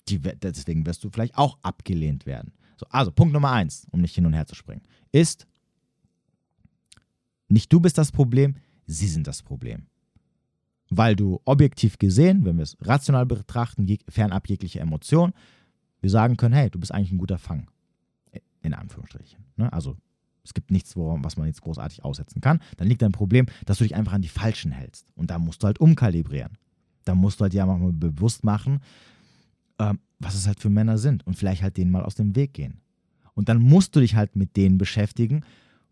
Die, deswegen wirst du vielleicht auch abgelehnt werden. So, also Punkt Nummer eins, um nicht hin und her zu springen, ist, nicht du bist das Problem, sie sind das Problem. Weil du objektiv gesehen, wenn wir es rational betrachten, jeg- fernab jeglicher Emotion, wir sagen können, hey, du bist eigentlich ein guter Fang. In Anführungsstrichen. Ne? Also es gibt nichts, woran, was man jetzt großartig aussetzen kann. Dann liegt dein Problem, dass du dich einfach an die Falschen hältst. Und da musst du halt umkalibrieren. Da musst du halt ja mal bewusst machen, was es halt für Männer sind und vielleicht halt denen mal aus dem Weg gehen. Und dann musst du dich halt mit denen beschäftigen,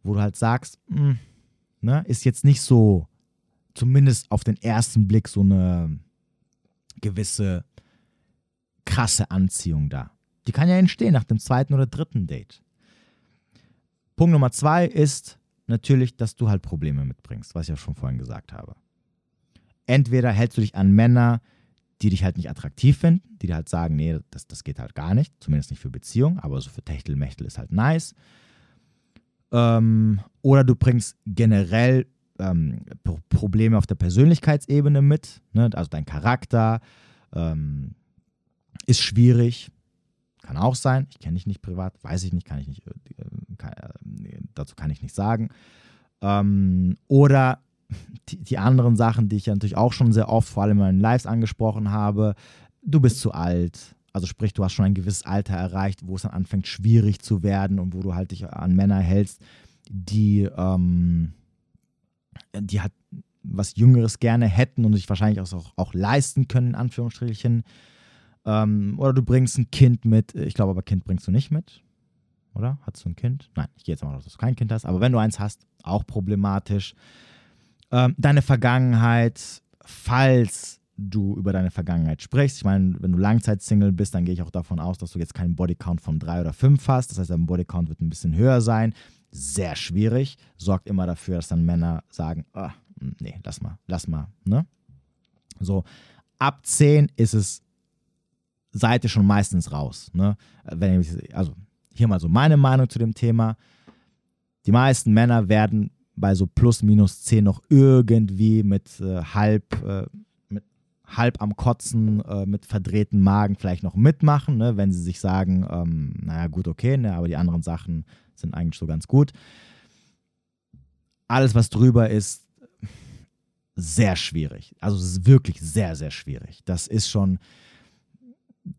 wo du halt sagst, mh, ne, ist jetzt nicht so, zumindest auf den ersten Blick, so eine gewisse krasse Anziehung da. Die kann ja entstehen nach dem zweiten oder dritten Date. Punkt Nummer zwei ist natürlich, dass du halt Probleme mitbringst, was ich ja schon vorhin gesagt habe. Entweder hältst du dich an Männer, die dich halt nicht attraktiv finden, die dir halt sagen, nee, das, das geht halt gar nicht, zumindest nicht für Beziehung, aber so für Techtelmechtel ist halt nice. Ähm, oder du bringst generell ähm, Pro- Probleme auf der Persönlichkeitsebene mit, ne? Also dein Charakter ähm, ist schwierig, kann auch sein, ich kenne dich nicht privat, weiß ich nicht, kann ich nicht, äh, kann, äh, dazu kann ich nicht sagen. Ähm, oder Die, die anderen Sachen, die ich ja natürlich auch schon sehr oft, vor allem in meinen Lives angesprochen habe, du bist zu alt, also sprich, du hast schon ein gewisses Alter erreicht, wo es dann anfängt schwierig zu werden und wo du halt dich an Männer hältst, die, ähm, die halt was Jüngeres gerne hätten und sich wahrscheinlich auch, auch leisten können, in Anführungsstrichen. Ähm, oder du bringst ein Kind mit, ich glaube aber Kind bringst du nicht mit, oder? Hattest du ein Kind? Nein, ich gehe jetzt mal davon aus, dass du kein Kind hast, aber wenn du eins hast, auch problematisch. Deine Vergangenheit, falls du über deine Vergangenheit sprichst. Ich meine, wenn du Langzeitsingle bist, dann gehe ich auch davon aus, dass du jetzt keinen Bodycount von drei oder fünf hast. Das heißt, dein Bodycount wird ein bisschen höher sein. Sehr schwierig. Sorgt immer dafür, dass dann Männer sagen, oh, nee, lass mal, lass mal. Ne? So, ab zehn ist es, seid ihr schon meistens raus. Ne? Wenn ich, also hier mal so meine Meinung zu dem Thema. Die meisten Männer werden bei so plus minus zehn noch irgendwie mit äh, halb äh, mit halb am Kotzen, äh, mit verdrehten Magen vielleicht noch mitmachen, ne? Wenn sie sich sagen, ähm, naja gut, okay, ne? Aber die anderen Sachen sind eigentlich so ganz gut. Alles, was drüber ist, sehr schwierig. Also es ist wirklich sehr, sehr schwierig. Das ist schon...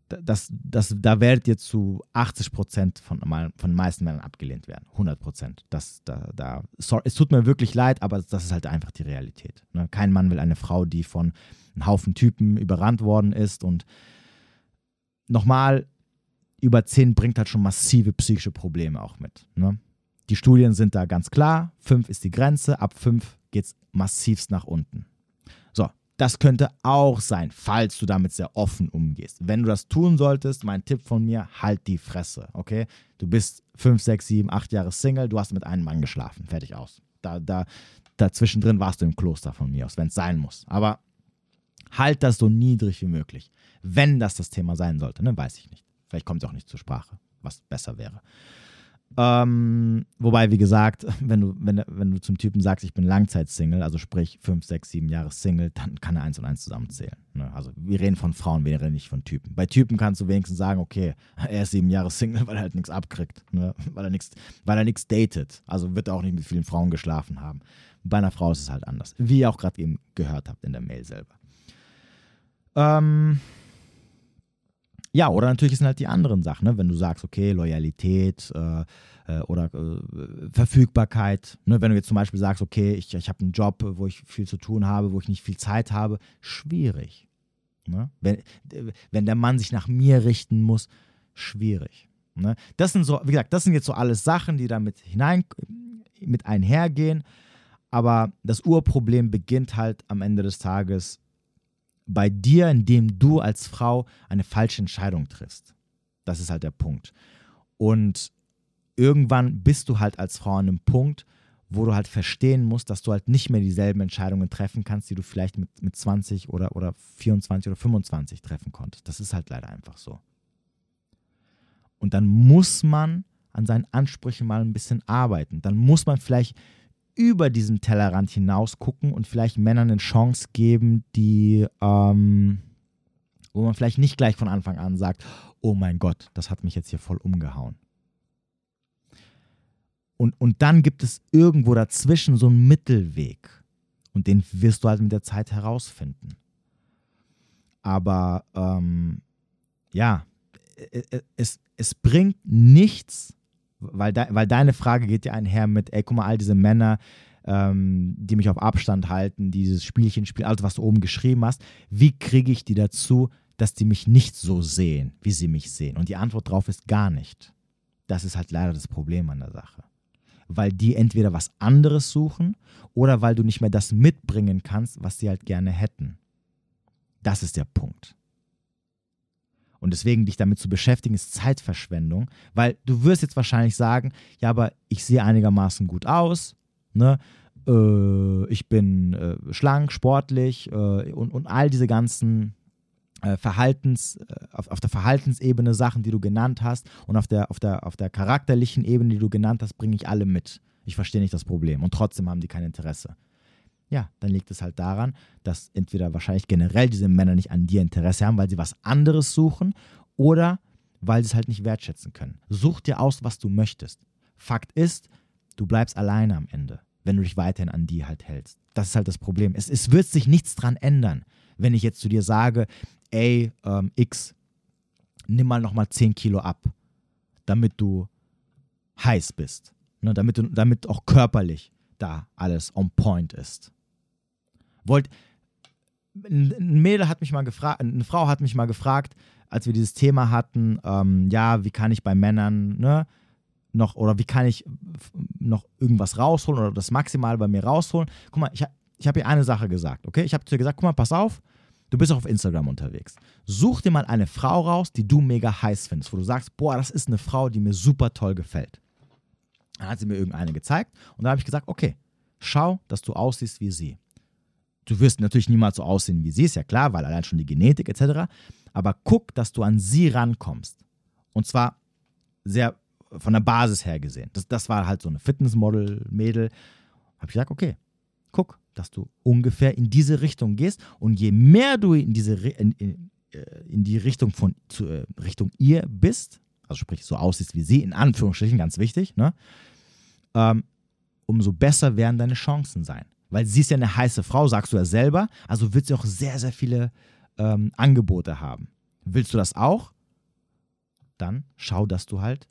Das, das, da werdet ihr zu achtzig Prozent von, von den meisten Männern abgelehnt werden. hundert Prozent. Das, da, da, sorry, es tut mir wirklich leid, aber das ist halt einfach die Realität. Ne? Kein Mann will eine Frau, die von einem Haufen Typen überrannt worden ist. Und nochmal, über zehn bringt halt schon massive psychische Probleme auch mit. Ne? Die Studien sind da ganz klar. fünf ist die Grenze. Ab fünf geht es massivst nach unten. So. Das könnte auch sein, falls du damit sehr offen umgehst. Wenn du das tun solltest, mein Tipp von mir, halt die Fresse, okay? Du bist fünf, sechs, sieben, acht Jahre Single, du hast mit einem Mann geschlafen, fertig aus. Da, da, dazwischen drin warst du im Kloster von mir aus, wenn es sein muss. Aber halt das so niedrig wie möglich. Wenn das das Thema sein sollte, ne? Weiß ich nicht. Vielleicht kommt es auch nicht zur Sprache, was besser wäre. Ähm, wobei, wie gesagt, wenn du, wenn, wenn du zum Typen sagst, ich bin Langzeitsingle, also sprich fünf, sechs, sieben Jahre Single, dann kann er eins und eins zusammenzählen. Ne? Also wir reden von Frauen, wir reden nicht von Typen. Bei Typen kannst du wenigstens sagen, okay, er ist sieben Jahre Single, weil er halt nichts abkriegt, ne? weil er nichts, weil er nichts datet. Also wird er auch nicht mit vielen Frauen geschlafen haben. Bei einer Frau ist es halt anders, wie ihr auch gerade eben gehört habt in der Mail selber. Ähm... Ja, oder natürlich sind halt die anderen Sachen, ne? Wenn du sagst, okay, Loyalität äh, äh, oder äh, Verfügbarkeit. Ne? Wenn du jetzt zum Beispiel sagst, okay, ich, ich habe einen Job, wo ich viel zu tun habe, wo ich nicht viel Zeit habe, schwierig. Ne? Wenn, wenn der Mann sich nach mir richten muss, schwierig. Ne? Das sind so, wie gesagt, das sind jetzt so alles Sachen, die damit hinein, mit einhergehen. Aber das Urproblem beginnt halt am Ende des Tages bei dir, indem du als Frau eine falsche Entscheidung triffst. Das ist halt der Punkt. Und irgendwann bist du halt als Frau an einem Punkt, wo du halt verstehen musst, dass du halt nicht mehr dieselben Entscheidungen treffen kannst, die du vielleicht mit, mit zwanzig oder, oder vierundzwanzig oder fünfundzwanzig treffen konntest. Das ist halt leider einfach so. Und dann muss man an seinen Ansprüchen mal ein bisschen arbeiten. Dann muss man vielleicht über diesen Tellerrand hinaus gucken und vielleicht Männern eine Chance geben, die, ähm, wo man vielleicht nicht gleich von Anfang an sagt, oh mein Gott, das hat mich jetzt hier voll umgehauen. Und, und dann gibt es irgendwo dazwischen so einen Mittelweg. Und den wirst du halt mit der Zeit herausfinden. Aber ähm, ja, es, es bringt nichts, Weil, de, weil deine Frage geht ja einher mit, ey, guck mal, all diese Männer, ähm, die mich auf Abstand halten, dieses Spielchen spielen, alles, was du oben geschrieben hast, wie kriege ich die dazu, dass die mich nicht so sehen, wie sie mich sehen? Und die Antwort drauf ist gar nicht. Das ist halt leider das Problem an der Sache. Weil die entweder was anderes suchen oder weil du nicht mehr das mitbringen kannst, was sie halt gerne hätten. Das ist der Punkt. Und deswegen dich damit zu beschäftigen, ist Zeitverschwendung, weil du wirst jetzt wahrscheinlich sagen, ja, aber ich sehe einigermaßen gut aus, ne? äh, ich bin äh, schlank, sportlich äh, und, und all diese ganzen äh, Verhaltens, äh, auf, auf der Verhaltensebene Sachen, die du genannt hast und auf der, auf der, auf der charakterlichen Ebene, die du genannt hast, bringe ich alle mit. Ich verstehe nicht das Problem und trotzdem haben die kein Interesse. Ja, dann liegt es halt daran, dass entweder wahrscheinlich generell diese Männer nicht an dir Interesse haben, weil sie was anderes suchen oder weil sie es halt nicht wertschätzen können. Such dir aus, was du möchtest. Fakt ist, du bleibst alleine am Ende, wenn du dich weiterhin an die halt hältst. Das ist halt das Problem. Es, es wird sich nichts dran ändern, wenn ich jetzt zu dir sage, ey, ähm, X, nimm mal nochmal zehn Kilo ab, damit du heiß bist, ne, damit du, damit auch körperlich da alles on point ist. Wollt, ein Mädel hat mich mal gefragt, eine Frau hat mich mal gefragt, als wir dieses Thema hatten, ähm, ja, wie kann ich bei Männern, ne, noch, oder wie kann ich noch irgendwas rausholen oder das Maximale bei mir rausholen? Guck mal, ich, ich habe ihr eine Sache gesagt, okay? Ich habe zu ihr gesagt, guck mal, pass auf, Du bist auch auf Instagram unterwegs. Such dir mal eine Frau raus, die du mega heiß findest, wo du sagst, boah, das ist eine Frau, die mir super toll gefällt. Dann hat sie mir irgendeine gezeigt und dann habe ich gesagt, okay, schau, dass du aussiehst wie sie. Du wirst natürlich niemals so aussehen wie sie, ist ja klar, weil allein schon die Genetik et cetera. Aber guck, dass du an sie rankommst. Und zwar sehr von der Basis her gesehen. Das, das war halt so eine Fitnessmodel-Mädel. Habe ich gesagt, okay, guck, dass du ungefähr in diese Richtung gehst. Und je mehr du in, diese, in, in, in die Richtung von zu, Richtung ihr bist, also sprich so aussiehst wie sie, in Anführungsstrichen, ganz wichtig, ne? Ähm, umso besser werden deine Chancen sein. Weil sie ist ja eine heiße Frau, sagst du ja selber, also wird sie auch sehr, sehr viele ähm, Angebote haben. Willst du das auch? Dann schau, dass du halt,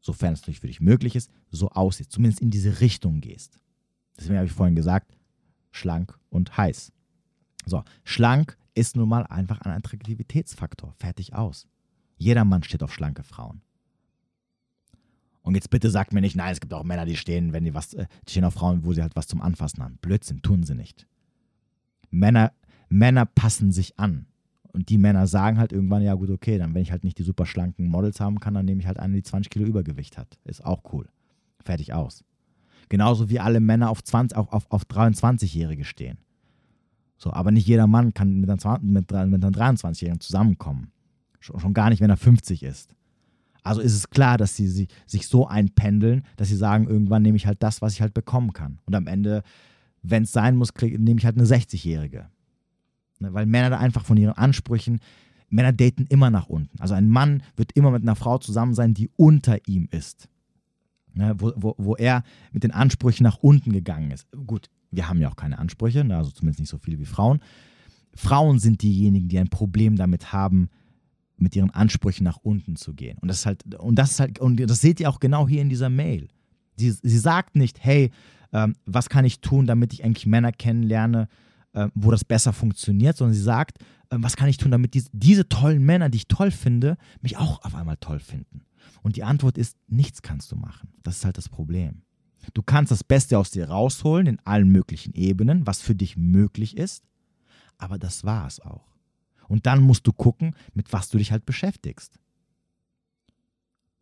sofern es natürlich für dich möglich ist, so aussiehst, zumindest in diese Richtung gehst. Deswegen habe ich vorhin gesagt, schlank und heiß. So, schlank ist nun mal einfach ein Attraktivitätsfaktor, fertig aus. Jeder Mann steht auf schlanke Frauen. Und jetzt bitte sagt mir nicht, nein, es gibt auch Männer, die stehen, wenn die was, die stehen auf Frauen, wo sie halt was zum Anfassen haben. Blödsinn, tun sie nicht. Männer, Männer passen sich an. Und die Männer sagen halt irgendwann, ja gut, okay, dann wenn ich halt nicht die super schlanken Models haben kann, dann nehme ich halt eine, die zwanzig Kilo Übergewicht hat. Ist auch cool. Fertig aus. Genauso wie alle Männer auf, zwanzig, auf, auf, auf dreiundzwanzigjährige stehen. So, aber nicht jeder Mann kann mit einem, mit einem dreiundzwanzigjährigen zusammenkommen. Schon, schon gar nicht, wenn er fünfzig ist. Also ist es klar, dass sie, sie sich so einpendeln, dass sie sagen, irgendwann nehme ich halt das, was ich halt bekommen kann. Und am Ende, wenn es sein muss, krieg, nehme ich halt eine sechzigjährige. Ne, weil Männer da einfach von ihren Ansprüchen, Männer daten immer nach unten. Also ein Mann wird immer mit einer Frau zusammen sein, die unter ihm ist. Ne, wo, wo, wo er mit den Ansprüchen nach unten gegangen ist. Gut, wir haben ja auch keine Ansprüche, ne, also zumindest nicht so viele wie Frauen. Frauen sind diejenigen, die ein Problem damit haben, mit ihren Ansprüchen nach unten zu gehen. Und das ist halt, und das ist halt, und das seht ihr auch genau hier in dieser Mail. Sie, sie sagt nicht, hey, ähm, was kann ich tun, damit ich eigentlich Männer kennenlerne, äh, wo das besser funktioniert, sondern sie sagt, äh, was kann ich tun, damit die, diese tollen Männer, die ich toll finde, mich auch auf einmal toll finden. Und die Antwort ist, nichts kannst du machen. Das ist halt das Problem. Du kannst das Beste aus dir rausholen, in allen möglichen Ebenen, was für dich möglich ist, aber das war es auch. Und dann musst du gucken, mit was du dich halt beschäftigst.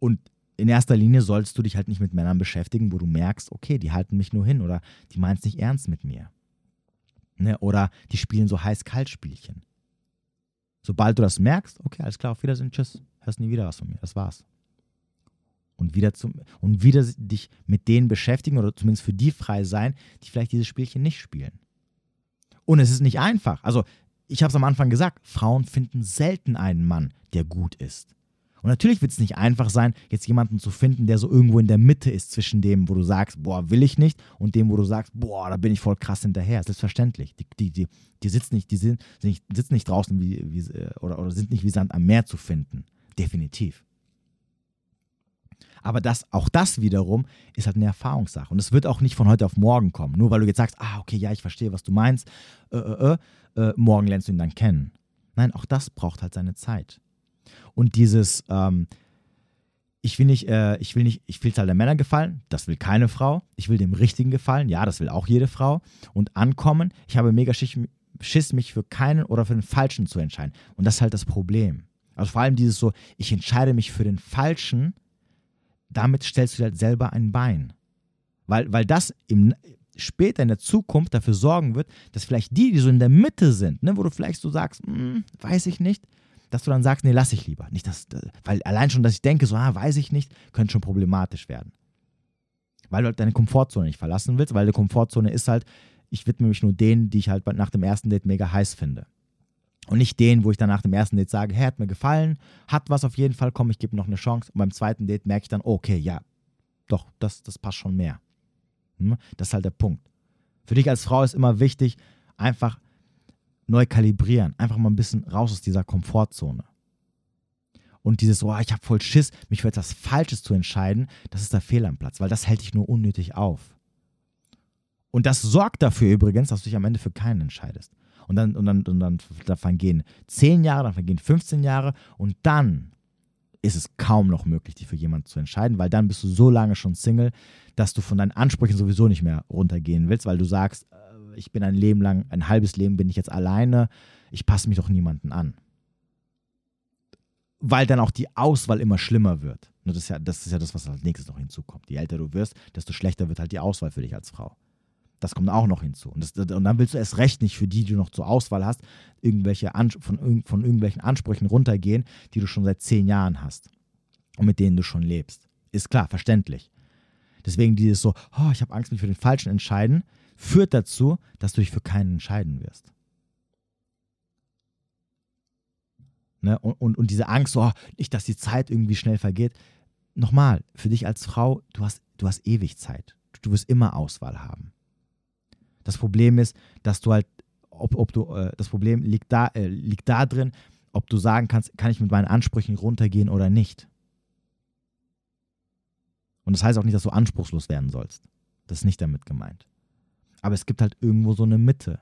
Und in erster Linie sollst du dich halt nicht mit Männern beschäftigen, wo du merkst, okay, die halten mich nur hin oder die meinen es nicht ernst mit mir. Ne? Oder die spielen so Heiß-Kalt-Spielchen. Sobald du das merkst, okay, alles klar, auf Wiedersehen, tschüss, hörst nie wieder was von mir, das war's. Und wieder, zum, und wieder dich mit denen beschäftigen oder zumindest für die frei sein, die vielleicht dieses Spielchen nicht spielen. Und es ist nicht einfach, also ich habe es am Anfang gesagt, Frauen finden selten einen Mann, der gut ist. Und natürlich wird es nicht einfach sein, jetzt jemanden zu finden, der so irgendwo in der Mitte ist zwischen dem, wo du sagst, boah, will ich nicht, und dem, wo du sagst, boah, da bin ich voll krass hinterher. Selbstverständlich. Die, die, die, die sitzen nicht, die sind, sind nicht, sitzen nicht draußen wie, wie, oder, oder sind nicht wie Sand am Meer zu finden. Definitiv. Aber das, auch das wiederum ist halt eine Erfahrungssache. Und es wird auch nicht von heute auf morgen kommen. Nur weil du jetzt sagst, ah, okay, ja, ich verstehe, was du meinst, äh, äh, äh, morgen lernst du ihn dann kennen. Nein, auch das braucht halt seine Zeit. Und dieses, ähm, ich will nicht, äh, ich will nicht, ich will halt der Männer gefallen, das will keine Frau. Ich will dem Richtigen gefallen, ja, das will auch jede Frau. Und ankommen, ich habe mega Schiss, mich für keinen oder für den Falschen zu entscheiden. Und das ist halt das Problem. Also vor allem dieses so, ich entscheide mich für den Falschen, damit stellst du dir halt selber ein Bein. Weil, weil das im, später in der Zukunft dafür sorgen wird, dass vielleicht die, die so in der Mitte sind, ne, wo du vielleicht so sagst, weiß ich nicht, dass du dann sagst, nee, lass ich lieber. Nicht, dass, weil allein schon, dass ich denke, so, ah, weiß ich nicht, könnte schon problematisch werden. Weil du halt deine Komfortzone nicht verlassen willst, weil deine Komfortzone ist halt, ich widme mich nur denen, die ich halt nach dem ersten Date mega heiß finde. Und nicht den, wo ich dann nach dem ersten Date sage, hey, hat mir gefallen, hat was auf jeden Fall, komm, ich gebe noch eine Chance. Und beim zweiten Date merke ich dann, okay, ja, doch, das, das passt schon mehr. Hm? Das ist halt der Punkt. Für dich als Frau ist immer wichtig, einfach neu kalibrieren, einfach mal ein bisschen raus aus dieser Komfortzone. Und dieses, oh, ich habe voll Schiss, mich für etwas Falsches zu entscheiden, das ist der Fehler am Platz, weil das hält dich nur unnötig auf. Und das sorgt dafür übrigens, dass du dich am Ende für keinen entscheidest. Und dann, und dann, und dann da vergehen zehn Jahre, dann vergehen fünfzehn Jahre und dann ist es kaum noch möglich, dich für jemanden zu entscheiden, weil dann bist du so lange schon Single, dass du von deinen Ansprüchen sowieso nicht mehr runtergehen willst, weil du sagst, ich bin ein Leben lang, ein halbes Leben bin ich jetzt alleine, ich passe mich doch niemanden an. Weil dann auch die Auswahl immer schlimmer wird. Das ist ja das, ist ja das, was als nächstes noch hinzukommt. Je älter du wirst, desto schlechter wird halt die Auswahl für dich als Frau. Das kommt auch noch hinzu. Und, das, und dann willst du erst recht nicht für die, die du noch zur Auswahl hast, irgendwelche Ans- von, von irgendwelchen Ansprüchen runtergehen, die du schon seit zehn Jahren hast und mit denen du schon lebst. Ist klar, verständlich. Deswegen dieses so, oh, ich habe Angst, mich für den Falschen entscheiden, führt dazu, dass du dich für keinen entscheiden wirst. Ne? Und, und, und diese Angst, oh, nicht, dass die Zeit irgendwie schnell vergeht. Nochmal, für dich als Frau, du hast, du hast ewig Zeit. Du wirst immer Auswahl haben. Das Problem ist, dass du halt, ob, ob du, äh, das Problem liegt da, äh, liegt da drin, ob du sagen kannst, kann ich mit meinen Ansprüchen runtergehen oder nicht. Und das heißt auch nicht, dass du anspruchslos werden sollst. Das ist nicht damit gemeint. Aber es gibt halt irgendwo so eine Mitte.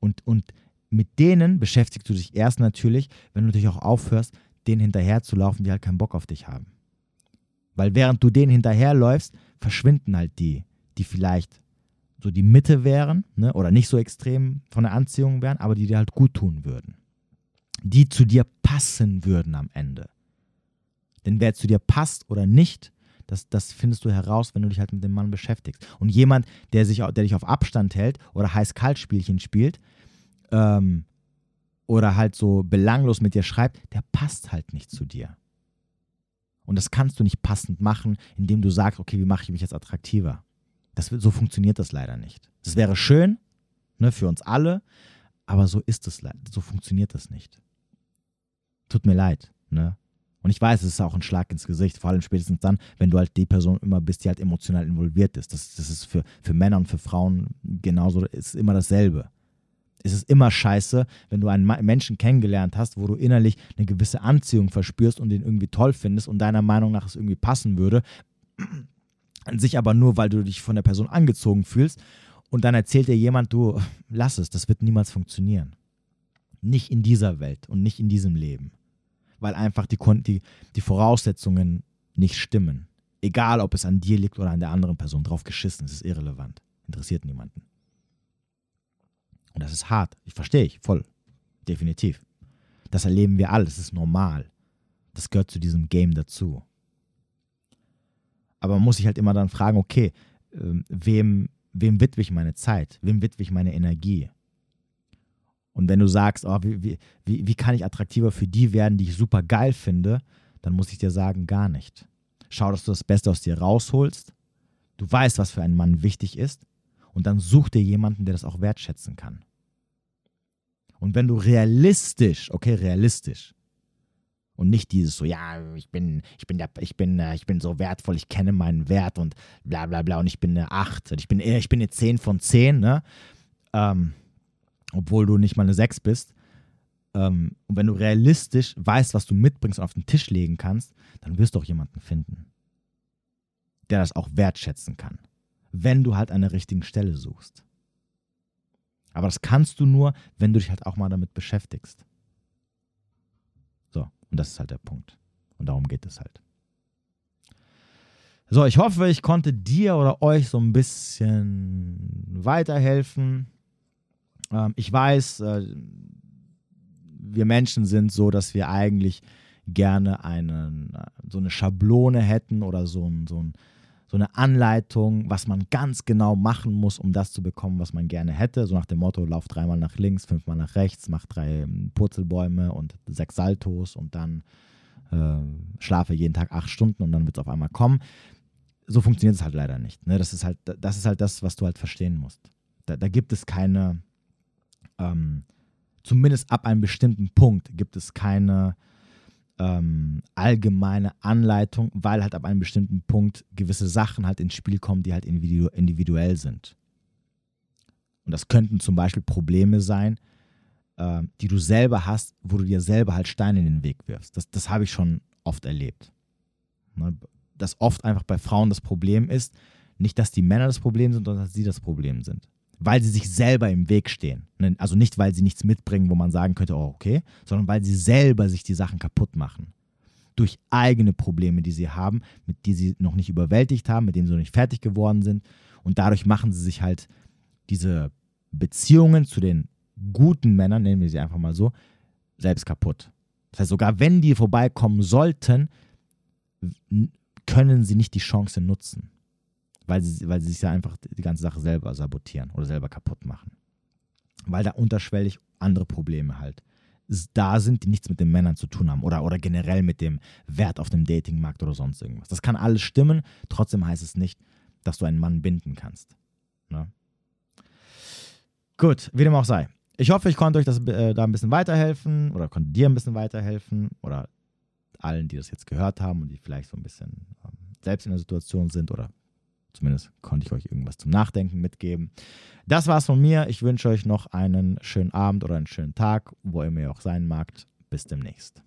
Und, und mit denen beschäftigst du dich erst natürlich, wenn du dich auch aufhörst, denen hinterherzulaufen, die halt keinen Bock auf dich haben. Weil während du denen hinterherläufst, verschwinden halt die, die vielleicht so die Mitte wären, ne, oder nicht so extrem von der Anziehung wären, aber die dir halt gut tun würden. Die zu dir passen würden am Ende. Denn wer zu dir passt oder nicht, das, das findest du heraus, wenn du dich halt mit dem Mann beschäftigst. Und jemand, der, sich, der dich auf Abstand hält oder Heiß-Kalt-Spielchen spielt ähm, oder halt so belanglos mit dir schreibt, der passt halt nicht zu dir. Und das kannst du nicht passend machen, indem du sagst, okay, wie mache ich mich jetzt attraktiver? Das, so funktioniert das leider nicht. Das wäre schön, ne, für uns alle, aber so ist es leider, so funktioniert das nicht. Tut mir leid, ne? Und ich weiß, es ist auch ein Schlag ins Gesicht, vor allem spätestens dann, wenn du halt die Person immer bist, die halt emotional involviert ist. Das, das ist für, für Männer und für Frauen genauso, ist immer dasselbe. Es ist immer scheiße, wenn du einen Menschen kennengelernt hast, wo du innerlich eine gewisse Anziehung verspürst und den irgendwie toll findest und deiner Meinung nach es irgendwie passen würde, an sich aber nur, weil du dich von der Person angezogen fühlst und dann erzählt dir jemand, du, lass es, das wird niemals funktionieren. Nicht in dieser Welt und nicht in diesem Leben. Weil einfach die, die, die Voraussetzungen nicht stimmen. Egal, ob es an dir liegt oder an der anderen Person. Drauf geschissen, es ist irrelevant. Interessiert niemanden. Und das ist hart. Ich verstehe ich, voll. Definitiv. Das erleben wir alle, das ist normal. Das gehört zu diesem Game dazu. Aber man muss sich halt immer dann fragen, okay, wem, wem widme ich meine Zeit? Wem widme ich meine Energie? Und wenn du sagst, oh, wie, wie, wie kann ich attraktiver für die werden, die ich super geil finde, dann muss ich dir sagen, gar nicht. Schau, dass du das Beste aus dir rausholst. Du weißt, was für einen Mann wichtig ist. Und dann such dir jemanden, der das auch wertschätzen kann. Und wenn du realistisch, okay, realistisch, und nicht dieses so, ja, ich bin, ich bin, der, ich bin, ich bin so wertvoll, ich kenne meinen Wert und bla bla bla und ich bin eine acht, ich bin, ich bin eine zehn von zehn, ne? Ähm, obwohl du nicht mal eine sechs bist, ähm, und wenn du realistisch weißt, was du mitbringst und auf den Tisch legen kannst, dann wirst du auch jemanden finden, der das auch wertschätzen kann, wenn du halt an der richtigen Stelle suchst. Aber das kannst du nur, wenn du dich halt auch mal damit beschäftigst. So, und das ist halt der Punkt. Und darum geht es halt. So, ich hoffe, ich konnte dir oder euch so ein bisschen weiterhelfen. Ich weiß, wir Menschen sind so, dass wir eigentlich gerne einen, so eine Schablone hätten oder so, ein, so, ein, so eine Anleitung, was man ganz genau machen muss, um das zu bekommen, was man gerne hätte. So nach dem Motto, lauf dreimal nach links, fünfmal nach rechts, mach drei Purzelbäume und sechs Saltos und dann äh, schlafe jeden Tag acht Stunden und dann wird es auf einmal kommen. So funktioniert es halt leider nicht. Ne? Das ist halt, das ist halt das, was du halt verstehen musst. Da, da gibt es keine... Ähm, zumindest ab einem bestimmten Punkt gibt es keine ähm, allgemeine Anleitung, weil halt ab einem bestimmten Punkt gewisse Sachen halt ins Spiel kommen, die halt individu- individuell sind. Und das könnten zum Beispiel Probleme sein, ähm, die du selber hast, wo du dir selber halt Steine in den Weg wirfst. Das, das habe ich schon oft erlebt. Ne? Dass oft einfach bei Frauen das Problem ist, nicht, dass die Männer das Problem sind, sondern dass sie das Problem sind. Weil sie sich selber im Weg stehen. Also nicht, weil sie nichts mitbringen, wo man sagen könnte, oh okay, sondern weil sie selber sich die Sachen kaputt machen. Durch eigene Probleme, die sie haben, mit denen sie noch nicht überwältigt haben, mit denen sie noch nicht fertig geworden sind. Und dadurch machen sie sich halt diese Beziehungen zu den guten Männern, nennen wir sie einfach mal so, selbst kaputt. Das heißt, sogar wenn die vorbeikommen sollten, können sie nicht die Chance nutzen, weil sie, weil sie sich ja einfach die ganze Sache selber sabotieren oder selber kaputt machen. Weil da unterschwellig andere Probleme halt da sind, die nichts mit den Männern zu tun haben oder, oder generell mit dem Wert auf dem Datingmarkt oder sonst irgendwas. Das kann alles stimmen, trotzdem heißt es nicht, dass du einen Mann binden kannst. Ne? Gut, wie dem auch sei. Ich hoffe, ich konnte euch das, äh, da ein bisschen weiterhelfen oder konnte dir ein bisschen weiterhelfen oder allen, die das jetzt gehört haben und die vielleicht so ein bisschen ähm, selbst in der Situation sind oder zumindest konnte ich euch irgendwas zum Nachdenken mitgeben. Das war's von mir. Ich wünsche euch noch einen schönen Abend oder einen schönen Tag, wo ihr mir auch sein magt. Bis demnächst.